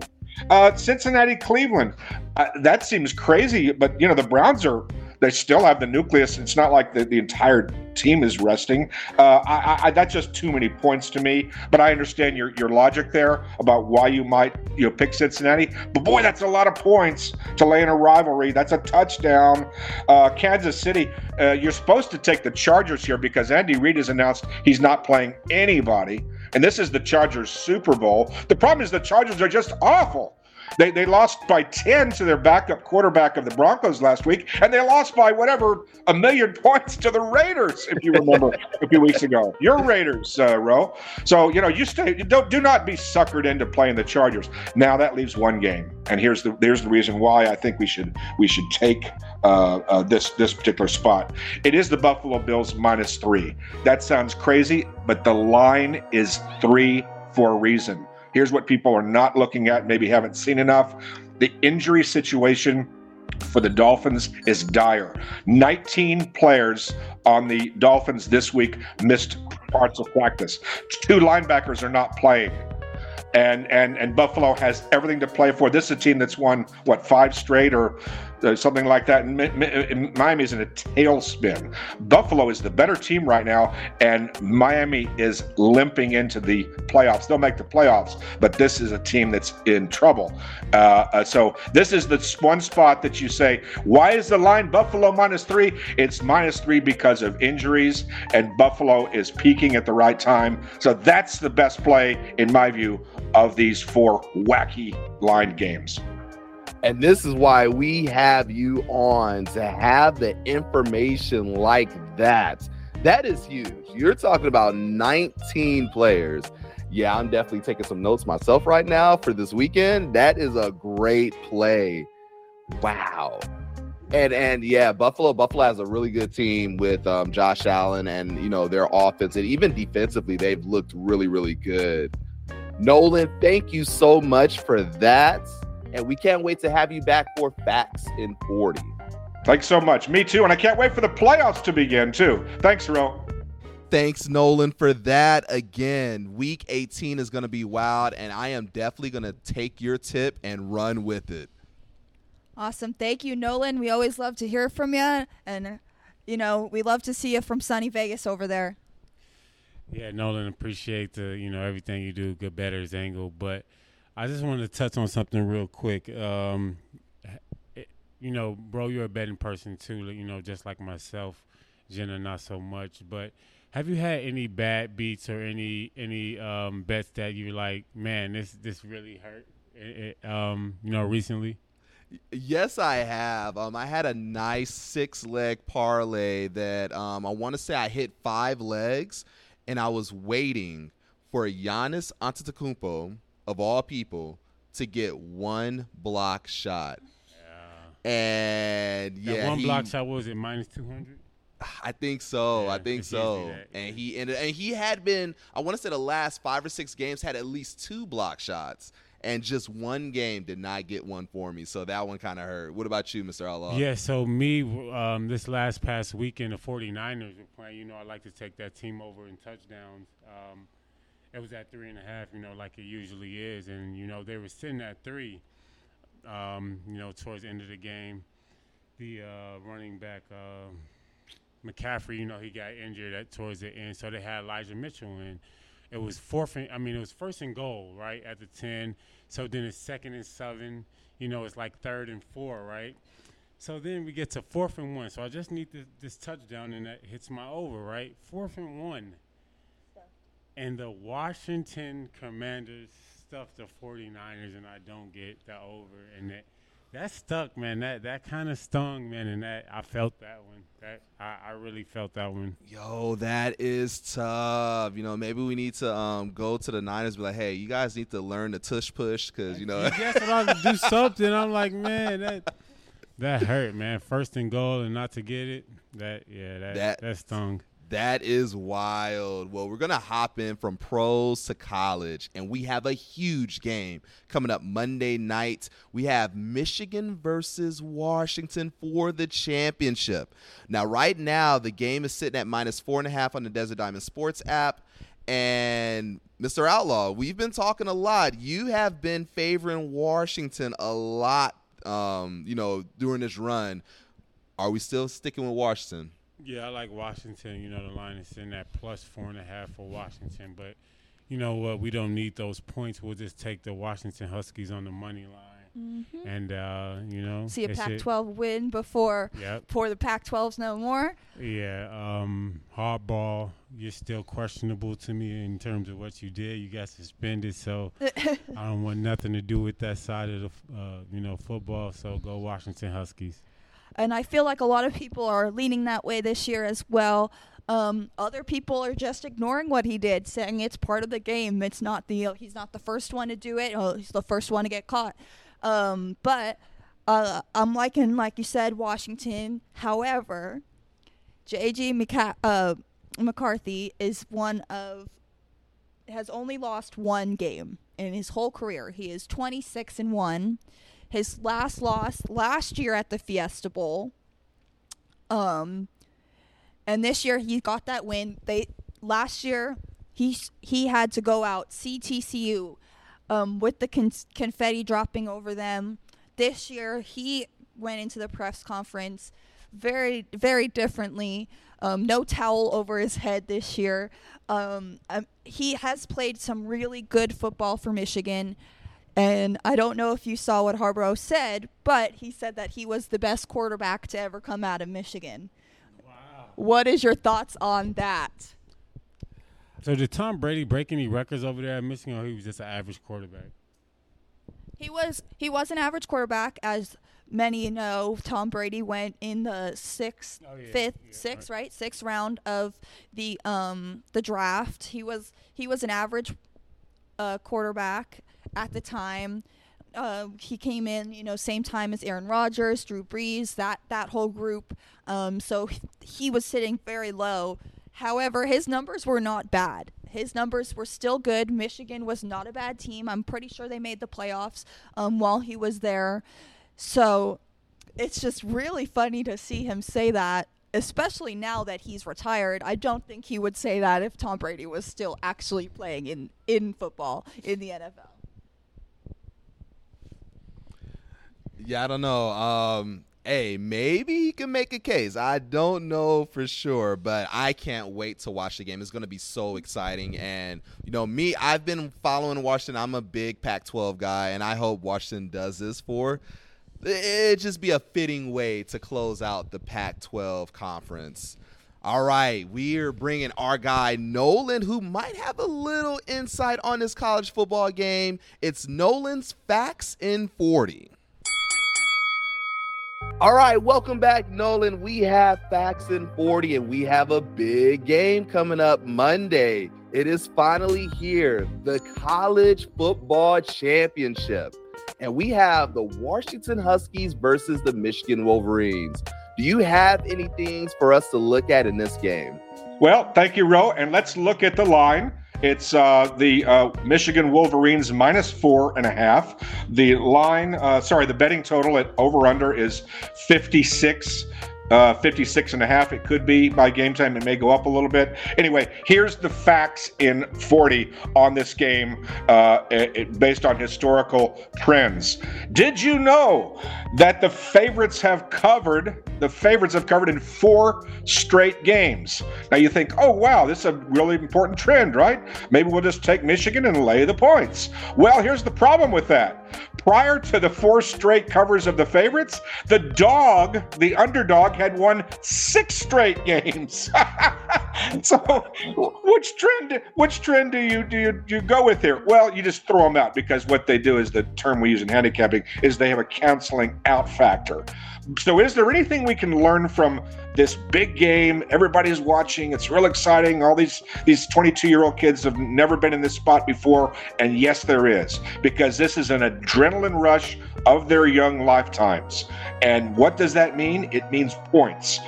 Uh, Cincinnati, Cleveland. Uh, that seems crazy, but you know the Browns are. They still have the nucleus. It's not like the, the entire team is resting. Uh, I, I, that's just too many points to me. But I understand your, your logic there about why you might you know, pick Cincinnati. But, boy, that's a lot of points to lay in a rivalry. That's a touchdown. Uh, Kansas City, uh, you're supposed to take the Chargers here because Andy Reid has announced he's not playing anybody. And this is the Chargers Super Bowl. The problem is the Chargers are just awful. They they lost by ten to their backup quarterback of the Broncos last week, and they lost by whatever a million points to the Raiders, if you remember a few weeks ago. Your Raiders, uh, Ro. So you know you stay. You don't do not be suckered into playing the Chargers. Now that leaves one game, and here's the here's the reason why I think we should we should take uh, uh, this this particular spot. It is the Buffalo Bills minus three. That sounds crazy, but the line is three for a reason. Here's what people are not looking at, maybe haven't seen enough. The injury situation for the Dolphins is dire. nineteen players on the Dolphins this week missed parts of practice. Two linebackers are not playing. And and and Buffalo has everything to play for. This is a team that's won, what, five straight or uh, something like that. And, and Miami's in a tailspin. Buffalo is the better team right now, and Miami is limping into the playoffs. They'll make the playoffs, but this is a team that's in trouble. Uh, uh, so this is the one spot that you say, why is the line Buffalo minus three? It's minus three because of injuries, and Buffalo is peaking at the right time. So that's the best play, in my view, of these four wacky line games. And this is why we have you on, to have the information like that. That is huge. You're talking about nineteen players. Yeah, I'm definitely taking some notes myself right now for this weekend. That is a great play. Wow. And and yeah, Buffalo Buffalo has a really good team with um, Josh Allen and, you know, their offense. And even defensively, they've looked really, really good. Nolan, thank you so much for that. And we can't wait to have you back for Facts in forty. Thanks so much. Me too. And I can't wait for the playoffs to begin too. Thanks, Ro. Thanks, Nolan, for that again. Week eighteen is going to be wild, and I am definitely going to take your tip and run with it. Awesome. Thank you, Nolan. We always love to hear from you. And, you know, we love to see you from sunny Vegas over there. Yeah, Nolan, appreciate the, you know, everything you do, Good Better's Angle. But I just wanted to touch on something real quick. Um, it, you know, bro, you're a betting person too, you know, just like myself. Jenna, not so much. But have you had any bad beats or any any um, bets that you were like, man, this this really hurt, it, it, um, you know, recently? Yes, I have. Um, I had a nice six-leg parlay that um, I want to say I hit five legs. And I was waiting for Giannis Antetokounmpo, of all people, to get one block shot. Yeah. And, yeah. And one he, block shot, what was it, minus two hundred? I think so. Yeah, I think so. That, yeah. And he ended, and he had been, I want to say the last five or six games had at least two block shots. And just one game did not get one for me. So that one kind of hurt. What about you, Mister Outlaw? Yeah, so me, um, this last past weekend, the 49ers were playing. You know, I like to take that team over in touchdowns. Um, it was at three and a half, you know, like it usually is. And, you know, they were sitting at three, um, you know, towards the end of the game. The uh, running back, uh, McCaffrey, you know, he got injured at towards the end. So they had Elijah Mitchell in. It was fourth and, I mean, it was first and goal, right, at the ten. So then it's second and seven. You know, it's like third and four, right? So then we get to fourth and one. So I just need this, this touchdown, and that hits my over, right? Fourth and one. Stuff. And the Washington Commanders stuffed the 49ers, and I don't get the over. And that, that stuck, man. That that kind of stung, man, and that I felt that one. That I, I really felt that one. Yo, that is tough. You know, maybe we need to um go to the Niners and be like, hey, you guys need to learn the tush push because, you know. That's what I do something. I'm like, man, that – that hurt, man. First and goal and not to get it. That, yeah, that, that, that stung. That is wild. Well, we're going to hop in from pros to college, and we have a huge game coming up Monday night. We have Michigan versus Washington for the championship. Now, right now, the game is sitting at minus four and a half on the Desert Diamond Sports app. And Mister Outlaw, we've been talking a lot. You have been favoring Washington a lot. Um, you know, during this run, are we still sticking with Washington? Yeah, I like Washington. You know, the line is in that plus four and a half for Washington. But, you know what, uh, we don't need those points. We'll just take the Washington Huskies on the money line. Mm-hmm. And, uh, you know. See a Pac twelve it. win before yep. before the Pac twelves no more. Yeah. Um, Harbaugh, you're still questionable to me in terms of what you did. You got suspended, so I don't want nothing to do with that side of the, uh, you know, football. So go Washington Huskies. And I feel like a lot of people are leaning that way this year as well. Um, other people are just ignoring what he did, saying it's part of the game. It's not the he's not the first one to do it. Oh, he's the first one to get caught. Um, but uh, I'm liking, like you said, Washington. However, J G. McCa- uh, McCarthy is one of has only lost one game in his whole career. He is twenty-six and one. His last loss last year at the Fiesta Bowl. Um, and this year he got that win. They last year he he had to go out C T C U um, with the con- confetti dropping over them. This year he went into the press conference very, very differently. Um, no towel over his head this year. Um, um, he has played some really good football for Michigan. And I don't know if you saw what Harbaugh said, but he said that he was the best quarterback to ever come out of Michigan. Wow. What is your thoughts on that? So did Tom Brady break any records over there at Michigan, or he was just an average quarterback? He was he was an average quarterback. As many know, Tom Brady went in the sixth, oh, yeah, fifth, yeah, sixth, right. right, sixth round of the um the draft. He was he was an average uh, quarterback. At the time, uh, he came in, you know, same time as Aaron Rodgers, Drew Brees, that, that whole group. Um, so he was sitting very low. However, his numbers were not bad. His numbers were still good. Michigan was not a bad team. I'm pretty sure they made the playoffs um, while he was there. So it's just really funny to see him say that, especially now that he's retired. I don't think he would say that if Tom Brady was still actually playing in, in football in the N F L. Yeah, I don't know. Um, hey, maybe he can make a case. I don't know for sure, but I can't wait to watch the game. It's going to be so exciting. And, you know, me, I've been following Washington. I'm a big Pac twelve guy, and I hope Washington does this for it'd just be a fitting way to close out the Pac twelve conference. All right, we're bringing our guy Nolan, who might have a little insight on this college football game. It's Nolan's Facts in forty. All right, welcome back, Nolan. We have Facts in forty, and we have a big game coming up Monday. It is finally here, the College Football Championship. And we have the Washington Huskies versus the Michigan Wolverines. Do you have any things for us to look at in this game? Well, thank you, Ro, and let's look at the line. It's uh, the uh, Michigan Wolverines minus four and a half. The line, uh, sorry, the betting total at over-under is fifty-six. uh, fifty-six and a half. It could be by game time. It may go up a little bit. Anyway, here's the facts in forty on this game uh, it, based on historical trends. Did you know that the favorites have covered, the favorites have covered in four straight games? Now you think, oh, wow, this is a really important trend, right? Maybe we'll just take Michigan and lay the points. Well, here's the problem with that. Prior to the four straight covers of the favorites, the dog, the underdog, had won six straight games. So, which trend? Which trend do you do you, do you go with here? Well, you just throw them out, because what they do is, the term we use in handicapping is they have a canceling out factor. So, is there anything we can learn from this big game? Everybody's watching. It's real exciting. All these these twenty-two-year-old kids have never been in this spot before, and yes, there is, because this is an adrenaline rush of their young lifetimes. And what does that mean? It means points.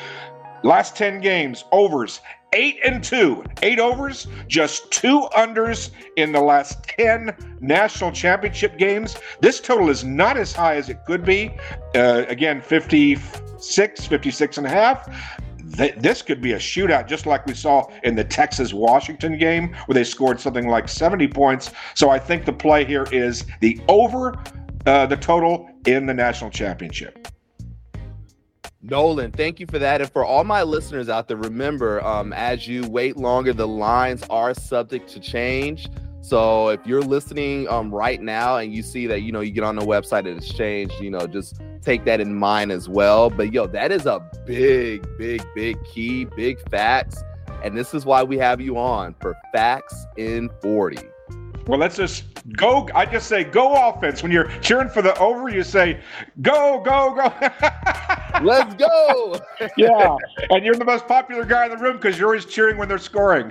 Last ten games, overs, eight and two, eight overs, just two unders in the last ten national championship games. This total is not as high as it could be. Uh, again, fifty-six, fifty-six and a half. Th- this could be a shootout, just like we saw in the Texas-Washington game, where they scored something like seventy points. So I think the play here is the over, uh, the total in the national championship. Nolan, thank you for that. And for all my listeners out there, remember, um, as you wait longer, the lines are subject to change. So if you're listening um, right now and you see that, you know, you get on the website and it's changed, you know, just take that in mind as well. But, yo, that is a big, big, big key, big facts. And this is why we have you on for Facts in forty. Well, let's just go. I just say go offense. When you're cheering for the over, you say go, go, go. Let's go. Yeah. And you're the most popular guy in the room because you're always cheering when they're scoring.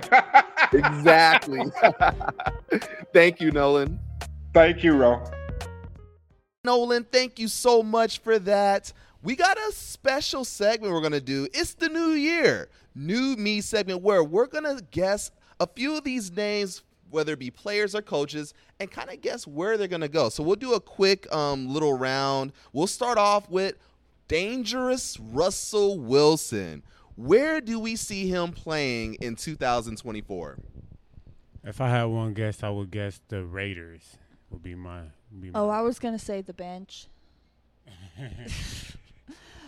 Exactly. Thank you, Nolan. Thank you, Ro. Nolan, thank you so much for that. We got a special segment we're going to do. It's the new year, new me segment, where we're going to guess a few of these names, whether it be players or coaches, and kind of guess where they're going to go. So we'll do a quick um, little round. We'll start off with Dangerous Russell Wilson. Where do we see him playing in two thousand twenty-four? If I had one guess, I would guess the Raiders would be my. Would be my oh, guess. I was going to say the bench.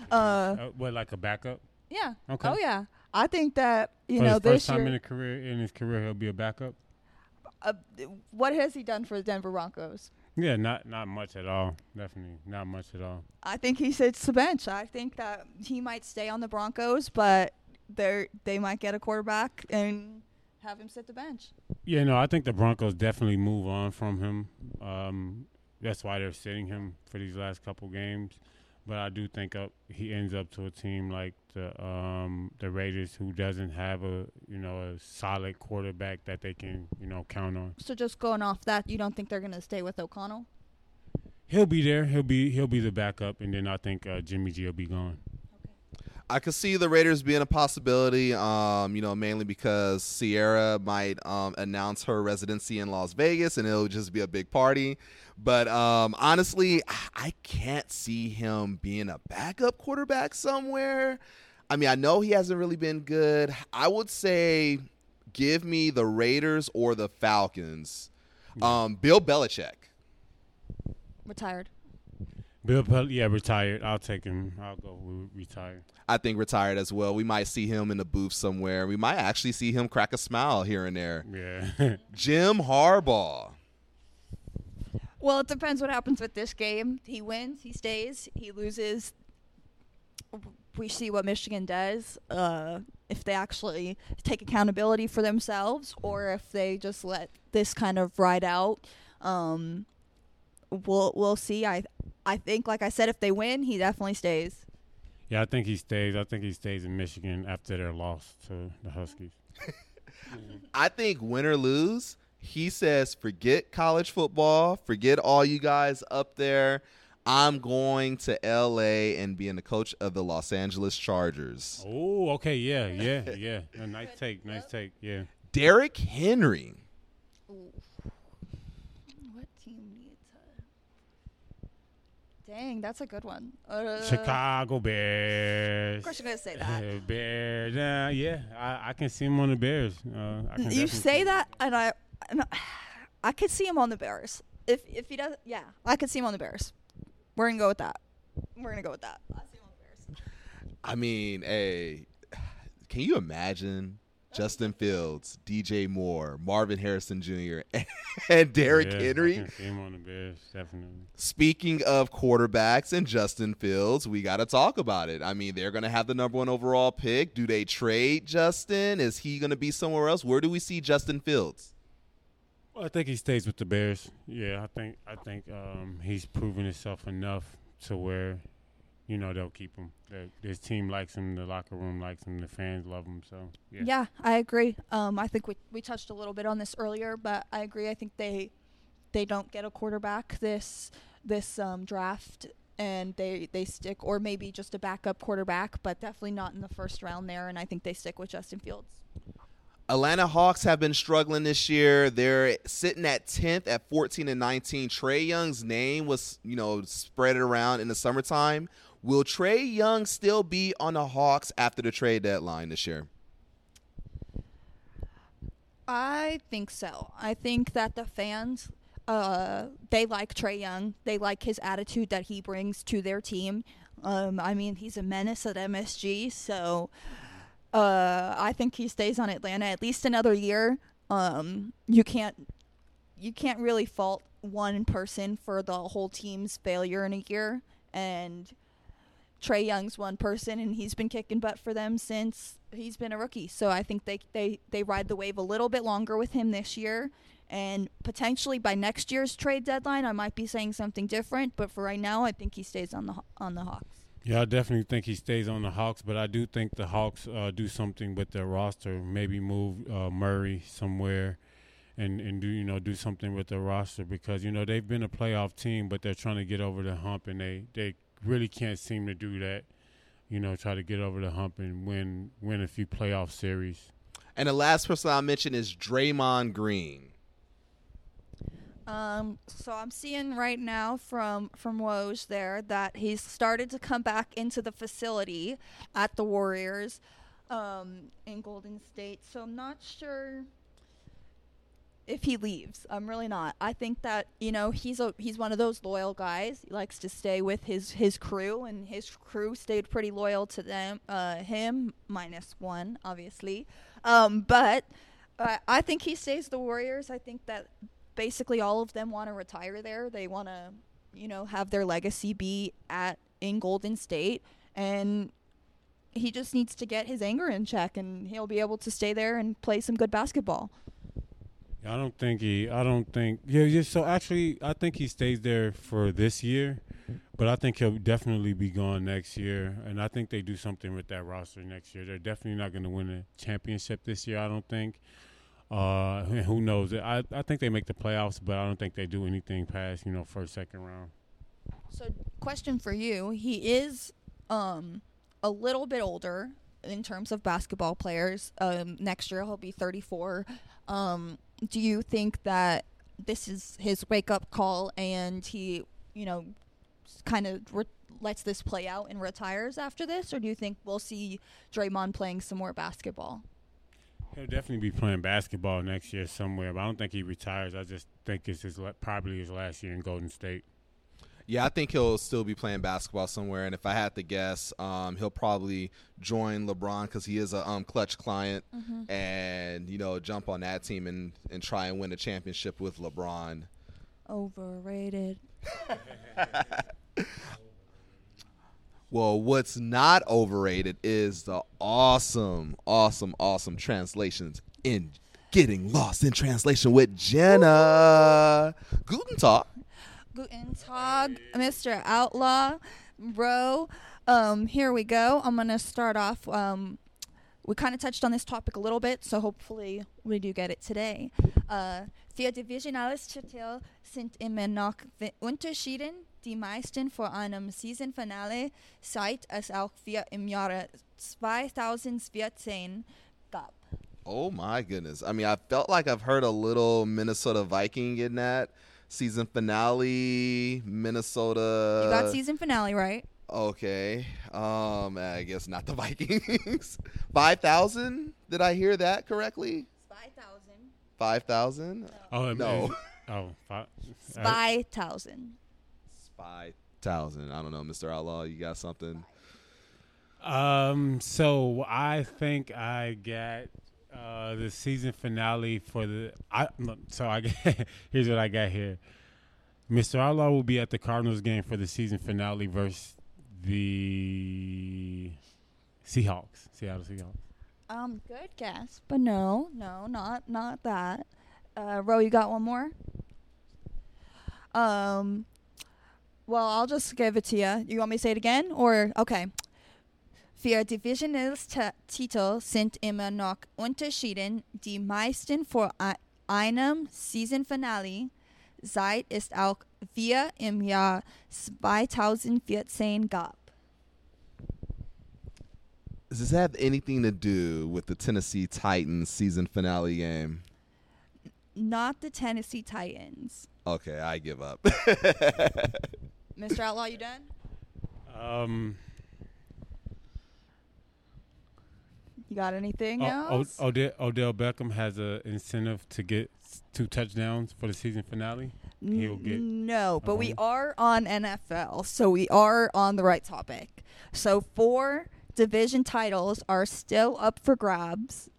uh, oh, what, like a backup? Yeah. Okay. Oh, yeah. I think that, you for know, this year. For the first time year, in, a career, in his career, he'll be a backup? Uh, what has he done for the Denver Broncos? Yeah, not not much at all. Definitely not much at all. I think he sits the bench. I think that he might stay on the Broncos, but they they might get a quarterback and have him sit the bench. Yeah, no, I think the Broncos definitely move on from him. Um, that's why they're sitting him for these last couple games. But I do think up he ends up to a team like the um, the Raiders, who doesn't have a you know a solid quarterback that they can you know count on. So just going off that, you don't think they're going to stay with O'Connell? He'll be there. He'll be he'll be the backup, and then I think uh, Jimmy G will be gone. Okay. I could see the Raiders being a possibility. Um, you know, mainly because Sierra might um, announce her residency in Las Vegas, and it'll just be a big party. But um, honestly, I can't see him being a backup quarterback somewhere. I mean, I know he hasn't really been good. I would say give me the Raiders or the Falcons. Um, Bill Belichick. Retired. Bill Bel- yeah, retired. I'll take him. I'll go with retired. I think retired as well. We might see him in the booth somewhere. We might actually see him crack a smile here and there. Yeah. Jim Harbaugh. Well, it depends what happens with this game. He wins, he stays, he loses. We see what Michigan does, uh, if they actually take accountability for themselves or if they just let this kind of ride out. Um, we'll we'll see. I I think, like I said, if they win, he definitely stays. Yeah, I think he stays. I think he stays in Michigan after their loss to the Huskies. Yeah. I think win or lose, he says, forget college football, forget all you guys up there. I'm going to L A and being the coach of the Los Angeles Chargers. Oh, okay, yeah, yeah, yeah. No, nice take, nice take, yeah. Derrick Henry. Ooh. What team needs her? Dang, that's a good one. Uh, Chicago Bears. Of course you're going to say that. Bears. Uh, yeah, I, I can see him on the Bears. Uh, I can you say that, and I and I could see him on the Bears. If if he doesn't, yeah, I could see him on the Bears. We're going to go with that. We're going to go with that. I see him on the Bears. I mean, hey, can you imagine Justin Fields, D J Moore, Marvin Harrison Junior, and Derrick yeah, Henry? I can see him on the Bears, definitely. Speaking of quarterbacks and Justin Fields, we got to talk about it. I mean, they're going to have the number one overall pick. Do they trade Justin? Is he going to be somewhere else? Where do we see Justin Fields? Well, I think he stays with the Bears. Yeah, I think I think um, he's proven himself enough to where, you know, they'll keep him. This team likes him. The locker room likes him. The fans love him. So, yeah. Yeah, I agree. Um, I think we, we touched a little bit on this earlier, but I agree. I think they they don't get a quarterback this this um, draft, and they, they stick, or maybe just a backup quarterback, but definitely not in the first round there, and I think they stick with Justin Fields. Atlanta Hawks have been struggling this year. They're sitting at tenth at fourteen and nineteen. Trae Young's name was, you know, spread around in the summertime. Will Trae Young still be on the Hawks after the trade deadline this year? I think so. I think that the fans, uh, they like Trae Young. They like his attitude that he brings to their team. Um, I mean, he's a menace at M S G, so uh, I think he stays on Atlanta at least another year. Um, you can't, you can't really fault one person for the whole team's failure in a year, and Trae Young's one person, and he's been kicking butt for them since he's been a rookie. So I think they, they, they ride the wave a little bit longer with him this year. And potentially by next year's trade deadline, I might be saying something different. But for right now, I think he stays on the on the Hawks. Yeah, I definitely think he stays on the Hawks. But I do think the Hawks uh, do something with their roster, maybe move uh, Murray somewhere and, and do, you know, do something with their roster. Because, you know, they've been a playoff team, but they're trying to get over the hump, and they, they – really can't seem to do that, you know, try to get over the hump and win win a few playoff series. And the last person I'll mention is Draymond Green. Um, so I'm seeing right now from, from Woj there that he's started to come back into the facility at the Warriors um, in Golden State. So I'm not sure if he leaves. I'm really not. I think that, you know, he's a he's one of those loyal guys. He likes to stay with his, his crew, and his crew stayed pretty loyal to them, uh, him, minus one, obviously. Um, but uh, I think he stays the Warriors. I think that basically all of them want to retire there. They want to, you know, have their legacy be at in Golden State. And he just needs to get his anger in check, and he'll be able to stay there and play some good basketball. I don't think he – I don't think – yeah, yeah, so actually I think he stays there for this year, but I think he'll definitely be gone next year, and I think they do something with that roster next year. They're definitely not going to win a championship this year, I don't think. Uh, who knows? I, I think they make the playoffs, but I don't think they do anything past, you know, first, second round. So question for you. He is um, a little bit older in terms of basketball players. Um, next year he'll be thirty-four. Um Do you think that this is his wake-up call, and he, you know, kind of re- lets this play out and retires after this? Or do you think we'll see Draymond playing some more basketball? He'll definitely be playing basketball next year somewhere, but I don't think he retires. I just think it's his probably his last year in Golden State. Yeah, I think he'll still be playing basketball somewhere. And if I had to guess, um, he'll probably join LeBron because he is a um, clutch client, mm-hmm. and, you know, jump on that team and, and try and win a championship with LeBron. Overrated. Well, what's not overrated is the awesome, awesome, awesome translations in Getting Lost in Translation with Jenna. Ooh. Guten Tag. Guten Tag, Mister Outlaw, bro. Um, here we go. I'm going to start off. Um, we kind of touched on this topic a little bit, so hopefully we do get it today. Vier Divisionales-Titel sind immer noch unterschieden. Die meisten vor einem Season-Finale, seit es auch wir im Jahre twenty fourteen gab. Oh, my goodness. I mean, I felt like I've heard a little Minnesota Viking in that. season finale, Minnesota. You got season finale, right? Okay. Um, I guess not the Vikings. five thousand? Did I hear that correctly? five thousand. five thousand? Oh, no. Oh, five. Spy thousand. Spy thousand. I don't know, Mister Outlaw. You got something? Um. So I think I got uh, the season finale for the. I so I get, here's what I got here. Mister Outlaw will be at the Cardinals game for the season finale versus the Seahawks, Seattle Seahawks. Um. Good guess, but no, no, not not that. Uh, Ro, you got one more? Um, well, I'll just give it to you. You want me to say it again? Or, okay. Für divisional Titel sind immer noch Unterschieden. Die meisten vor einem Season-Finale seit es auch wir im Jahr twenty fourteen gab. Does this have anything to do with the Tennessee Titans season finale game? Not the Tennessee Titans. Okay, I give up. Mister Outlaw, you done? Um, you got anything o- else? O- Ode- Odell Beckham has an incentive to get two touchdowns for the season finale. He'll get no, but we are on N F L, so we are on the right topic. So four division titles are still up for grabs.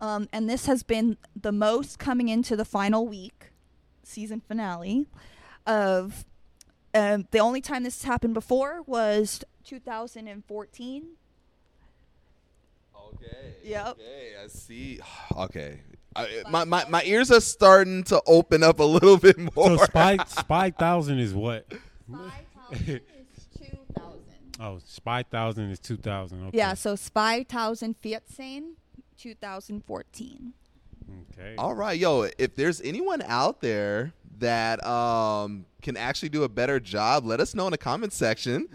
Um, and this has been the most coming into the final week, season finale. Of uh, the only time this happened before was two thousand fourteen. Okay. Yep. Okay, I see. Okay, I, my, my my ears are starting to open up a little bit more. So spy spy thousand is what? Spy thousand is two thousand. Oh, spy thousand is two thousand. Okay. Yeah. So spy thousand vierzehn. twenty fourteen. Okay. All right, yo, if there's anyone out there that um, can actually do a better job, let us know in the comment section.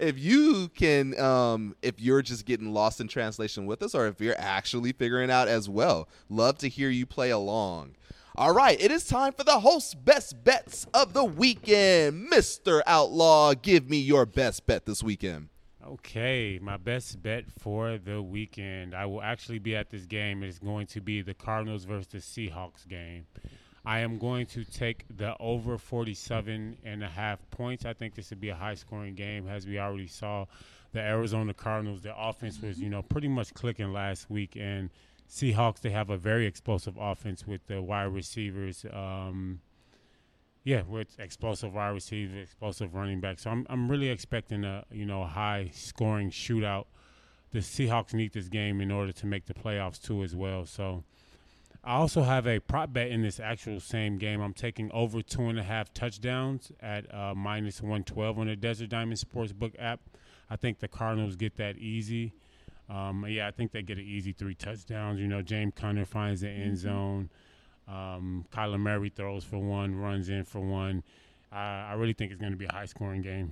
If you can, um, if you're just getting lost in translation with us, or if you're actually figuring out as well, love to hear you play along. All right, it is time for the host's best bets of the weekend. Mister Outlaw, give me your best bet this weekend. Okay, my best bet for the weekend. I will actually be at this game. It's going to be the Cardinals versus the Seahawks game. I am going to take the over forty-seven and a half points. I think this would be a high-scoring game. As we already saw, the Arizona Cardinals, their offense was, you know, pretty much clicking last week. And Seahawks, they have a very explosive offense with the wide receivers. Um, Yeah, with explosive wide receivers, explosive running back. So I'm I'm really expecting a you know a high scoring shootout. The Seahawks need this game in order to make the playoffs too as well. So I also have a prop bet in this actual same game. I'm taking over two and a half touchdowns at uh, minus one twelve on the Desert Diamond Sportsbook app. I think the Cardinals get that easy. Um, yeah, I think they get an easy three touchdowns. You know, James Conner finds the end zone. Um, Kyler Murray throws for one, runs in for one. Uh, I really think it's going to be a high-scoring game.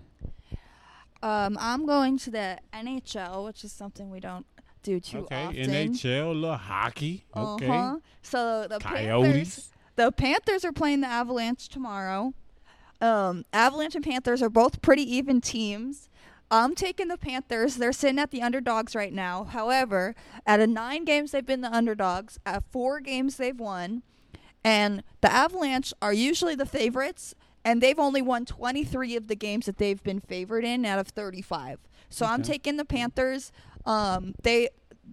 Um, I'm going to the N H L, which is something we don't do too okay, often. Okay, N H L, a little hockey. Uh-huh. Okay. So the Coyotes. Panthers, the Panthers are playing the Avalanche tomorrow. Um, Avalanche and Panthers are both pretty even teams. I'm taking the Panthers. They're sitting at the underdogs right now. However, out of nine games, they've been the underdogs. At four games, they've won. And the Avalanche are usually the favorites, and they've only won twenty-three of the games that they've been favored in out of thirty-five. So okay. I'm taking the Panthers. Um, they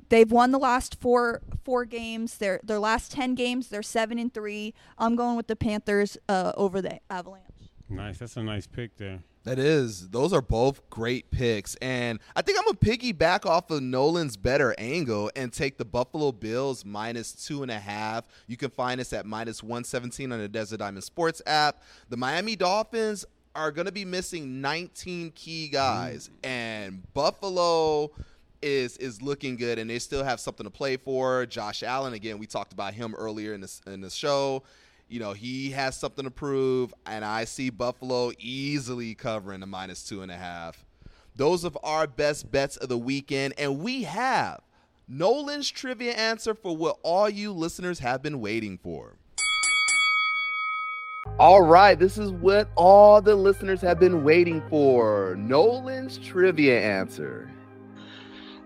they've won the last four four games. Their their last ten games, they're seven and three. I'm going with the Panthers uh, over the Avalanche. Nice. That's a nice pick there. That is. Those are both great picks. And I think I'm going to piggyback off of Nolan's better angle and take the Buffalo Bills minus two and a half. You can find us at minus one seventeen on the Desert Diamond Sports app. The Miami Dolphins are going to be missing nineteen key guys. And Buffalo is is looking good, and they still have something to play for. Josh Allen, again, we talked about him earlier in this, in the show. You know, he has something to prove, and I see Buffalo easily covering the minus two and a half. Those are our best bets of the weekend, and we have Nolan's trivia answer for what all you listeners have been waiting for. All right, this is what all the listeners have been waiting for. Nolan's trivia answer.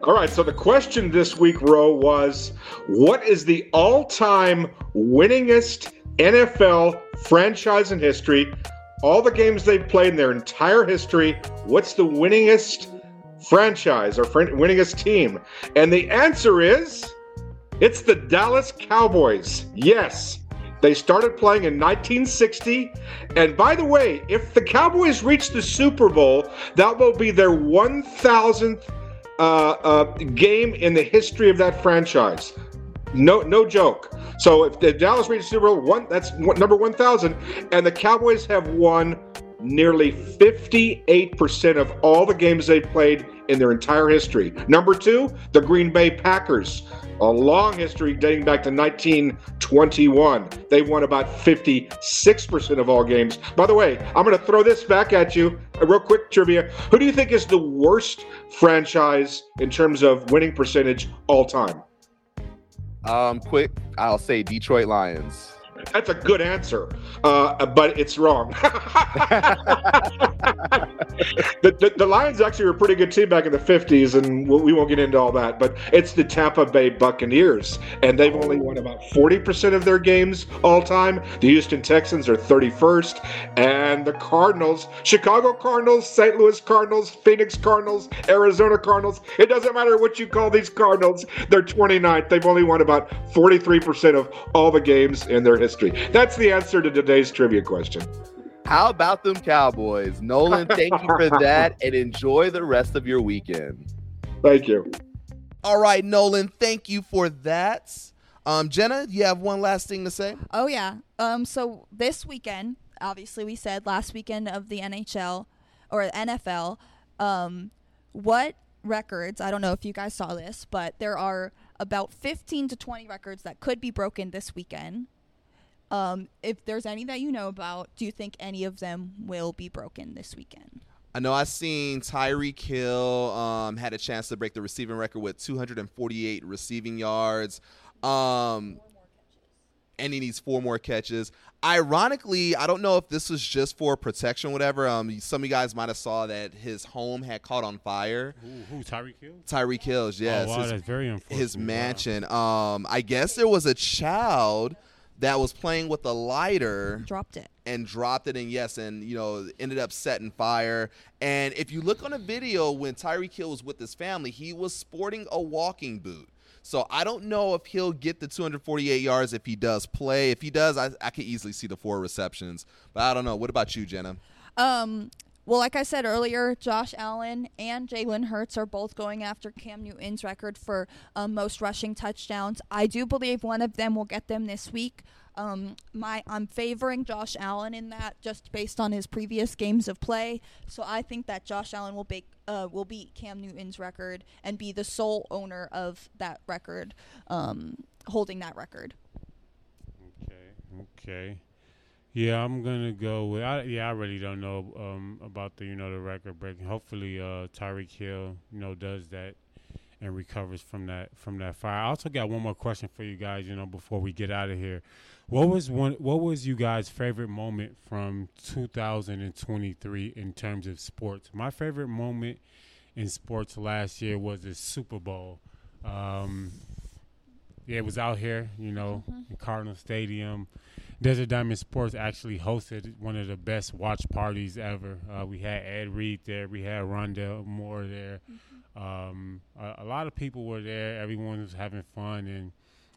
All right, so the question this week, Ro, was what is the all-time winningest N F L franchise in history? All the games they've played in their entire history, what's the winningest franchise or fr- winningest team? And the answer is it's the Dallas Cowboys. Yes, they started playing in nineteen sixty. And by the way, if the Cowboys reach the Super Bowl, that will be their one thousandth Uh, uh, game in the history of that franchise. No, no joke. So if the Dallas reaches Super Bowl one, that's number one thousand, and the Cowboys have won nearly fifty-eight percent of all the games they've played in their entire history. Number two, the Green Bay Packers. A long history dating back to nineteen twenty-one. They won about fifty-six percent of all games. By the way, I'm going to throw this back at you. A real quick trivia. Who do you think is the worst franchise in terms of winning percentage all time? Um, quick, I'll say Detroit Lions. That's a good answer, uh, but it's wrong. the, the, the Lions actually were a pretty good team back in the fifties, and we won't get into all that, but it's the Tampa Bay Buccaneers, and they've only won about forty percent of their games all time. The Houston Texans are thirty-first, and the Cardinals, Chicago Cardinals, Saint Louis Cardinals, Phoenix Cardinals, Arizona Cardinals, it doesn't matter what you call these Cardinals, they're twenty-ninth. They've only won about forty-three percent of all the games in their history. That's the answer to today's trivia question. How about them Cowboys? Nolan, thank you for that, and enjoy the rest of your weekend. Thank you. All right, Nolan, thank you for that. Um, Jenna, you have one last thing to say? Oh, yeah. Um, so this weekend, obviously we said last weekend of the N H L or N F L, um, what records, I don't know if you guys saw this, but there are about fifteen to twenty records that could be broken this weekend. Um, if there's any that you know about, do you think any of them will be broken this weekend? I know I've seen Tyreek Hill um, had a chance to break the receiving record with two hundred forty-eight receiving yards. Um, and he needs four more catches. Ironically, I don't know if this was just for protection or whatever. Um, some of you guys might have saw that his home had caught on fire. Who, who Tyreek Hill? Tyreek Hill, yes. Oh, wow, his, that's very unfortunate. His mansion. Wow. Um, I guess there was a child that was playing with a lighter. Dropped it. And dropped it, and yes, and, you know, ended up setting fire. And if you look on a video when Tyreek Hill was with his family, he was sporting a walking boot. So I don't know if he'll get the two hundred forty-eight yards if he does play. If he does, I, I could easily see the four receptions. But I don't know. What about you, Jenna? Um. Well, like I said earlier, Josh Allen and Jalen Hurts are both going after Cam Newton's record for um, most rushing touchdowns. I do believe one of them will get them this week. Um, my, I'm favoring Josh Allen in that just based on his previous games of play. So I think that Josh Allen will, be, uh, will beat Cam Newton's record and be the sole owner of that record, um, holding that record. Okay, okay. Yeah, I'm gonna go with. I, yeah, I really don't know um, about the you know the record breaking. Hopefully, uh, Tyreek Hill you know does that and recovers from that from that fire. I also got one more question for you guys. You know, before we get out of here, what was one? What was you guys' favorite moment from two thousand twenty-three in terms of sports? My favorite moment in sports last year was the Super Bowl. Um, yeah, it was out here, you know, mm-hmm. in Cardinal Stadium. Desert Diamond Sports actually hosted one of the best watch parties ever. Uh, we had Ed Reed there. We had Rondale Moore there. Mm-hmm. Um, a, a lot of people were there. Everyone was having fun, and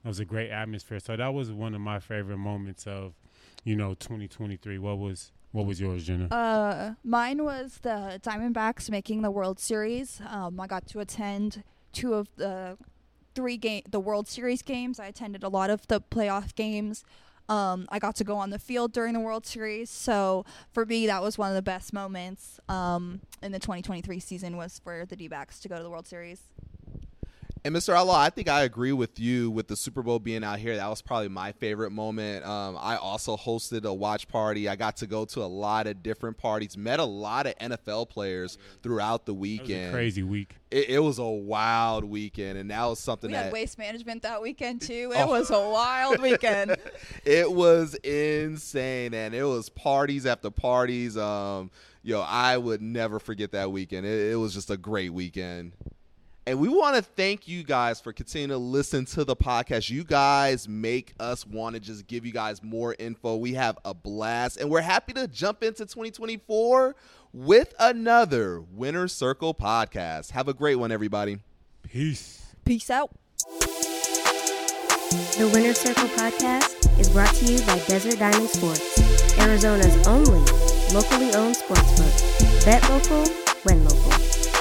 it was a great atmosphere. So that was one of my favorite moments of, you know, twenty twenty-three. What was what was yours, Jenna? Uh, mine was the Diamondbacks making the World Series. Um, I got to attend two of the three game the World Series games. I attended a lot of the playoff games. Um, I got to go on the field during the World Series, so for me that was one of the best moments um, in the twenty twenty-three season was for the D-backs to go to the World Series. And Mister Outlaw, I think I agree with you with the Super Bowl being out here. That was probably my favorite moment. Um, I also hosted a watch party. I got to go to a lot of different parties, met a lot of N F L players throughout the weekend. It was a crazy week. It, it was a wild weekend, and that was something we that – We had waste management that weekend too. It oh. was a wild weekend. It was insane, and it was parties after parties. Um, yo, I would never forget that weekend. It, it was just a great weekend. And we want to thank you guys for continuing to listen to the podcast. You guys make us want to just give you guys more info. We have a blast, and we're happy to jump into twenty twenty-four with another Winner Circle podcast. Have a great one, everybody. Peace. Peace out. The Winner Circle podcast is brought to you by Desert Diamond Sports, Arizona's only locally owned sportsbook. Bet local, win local.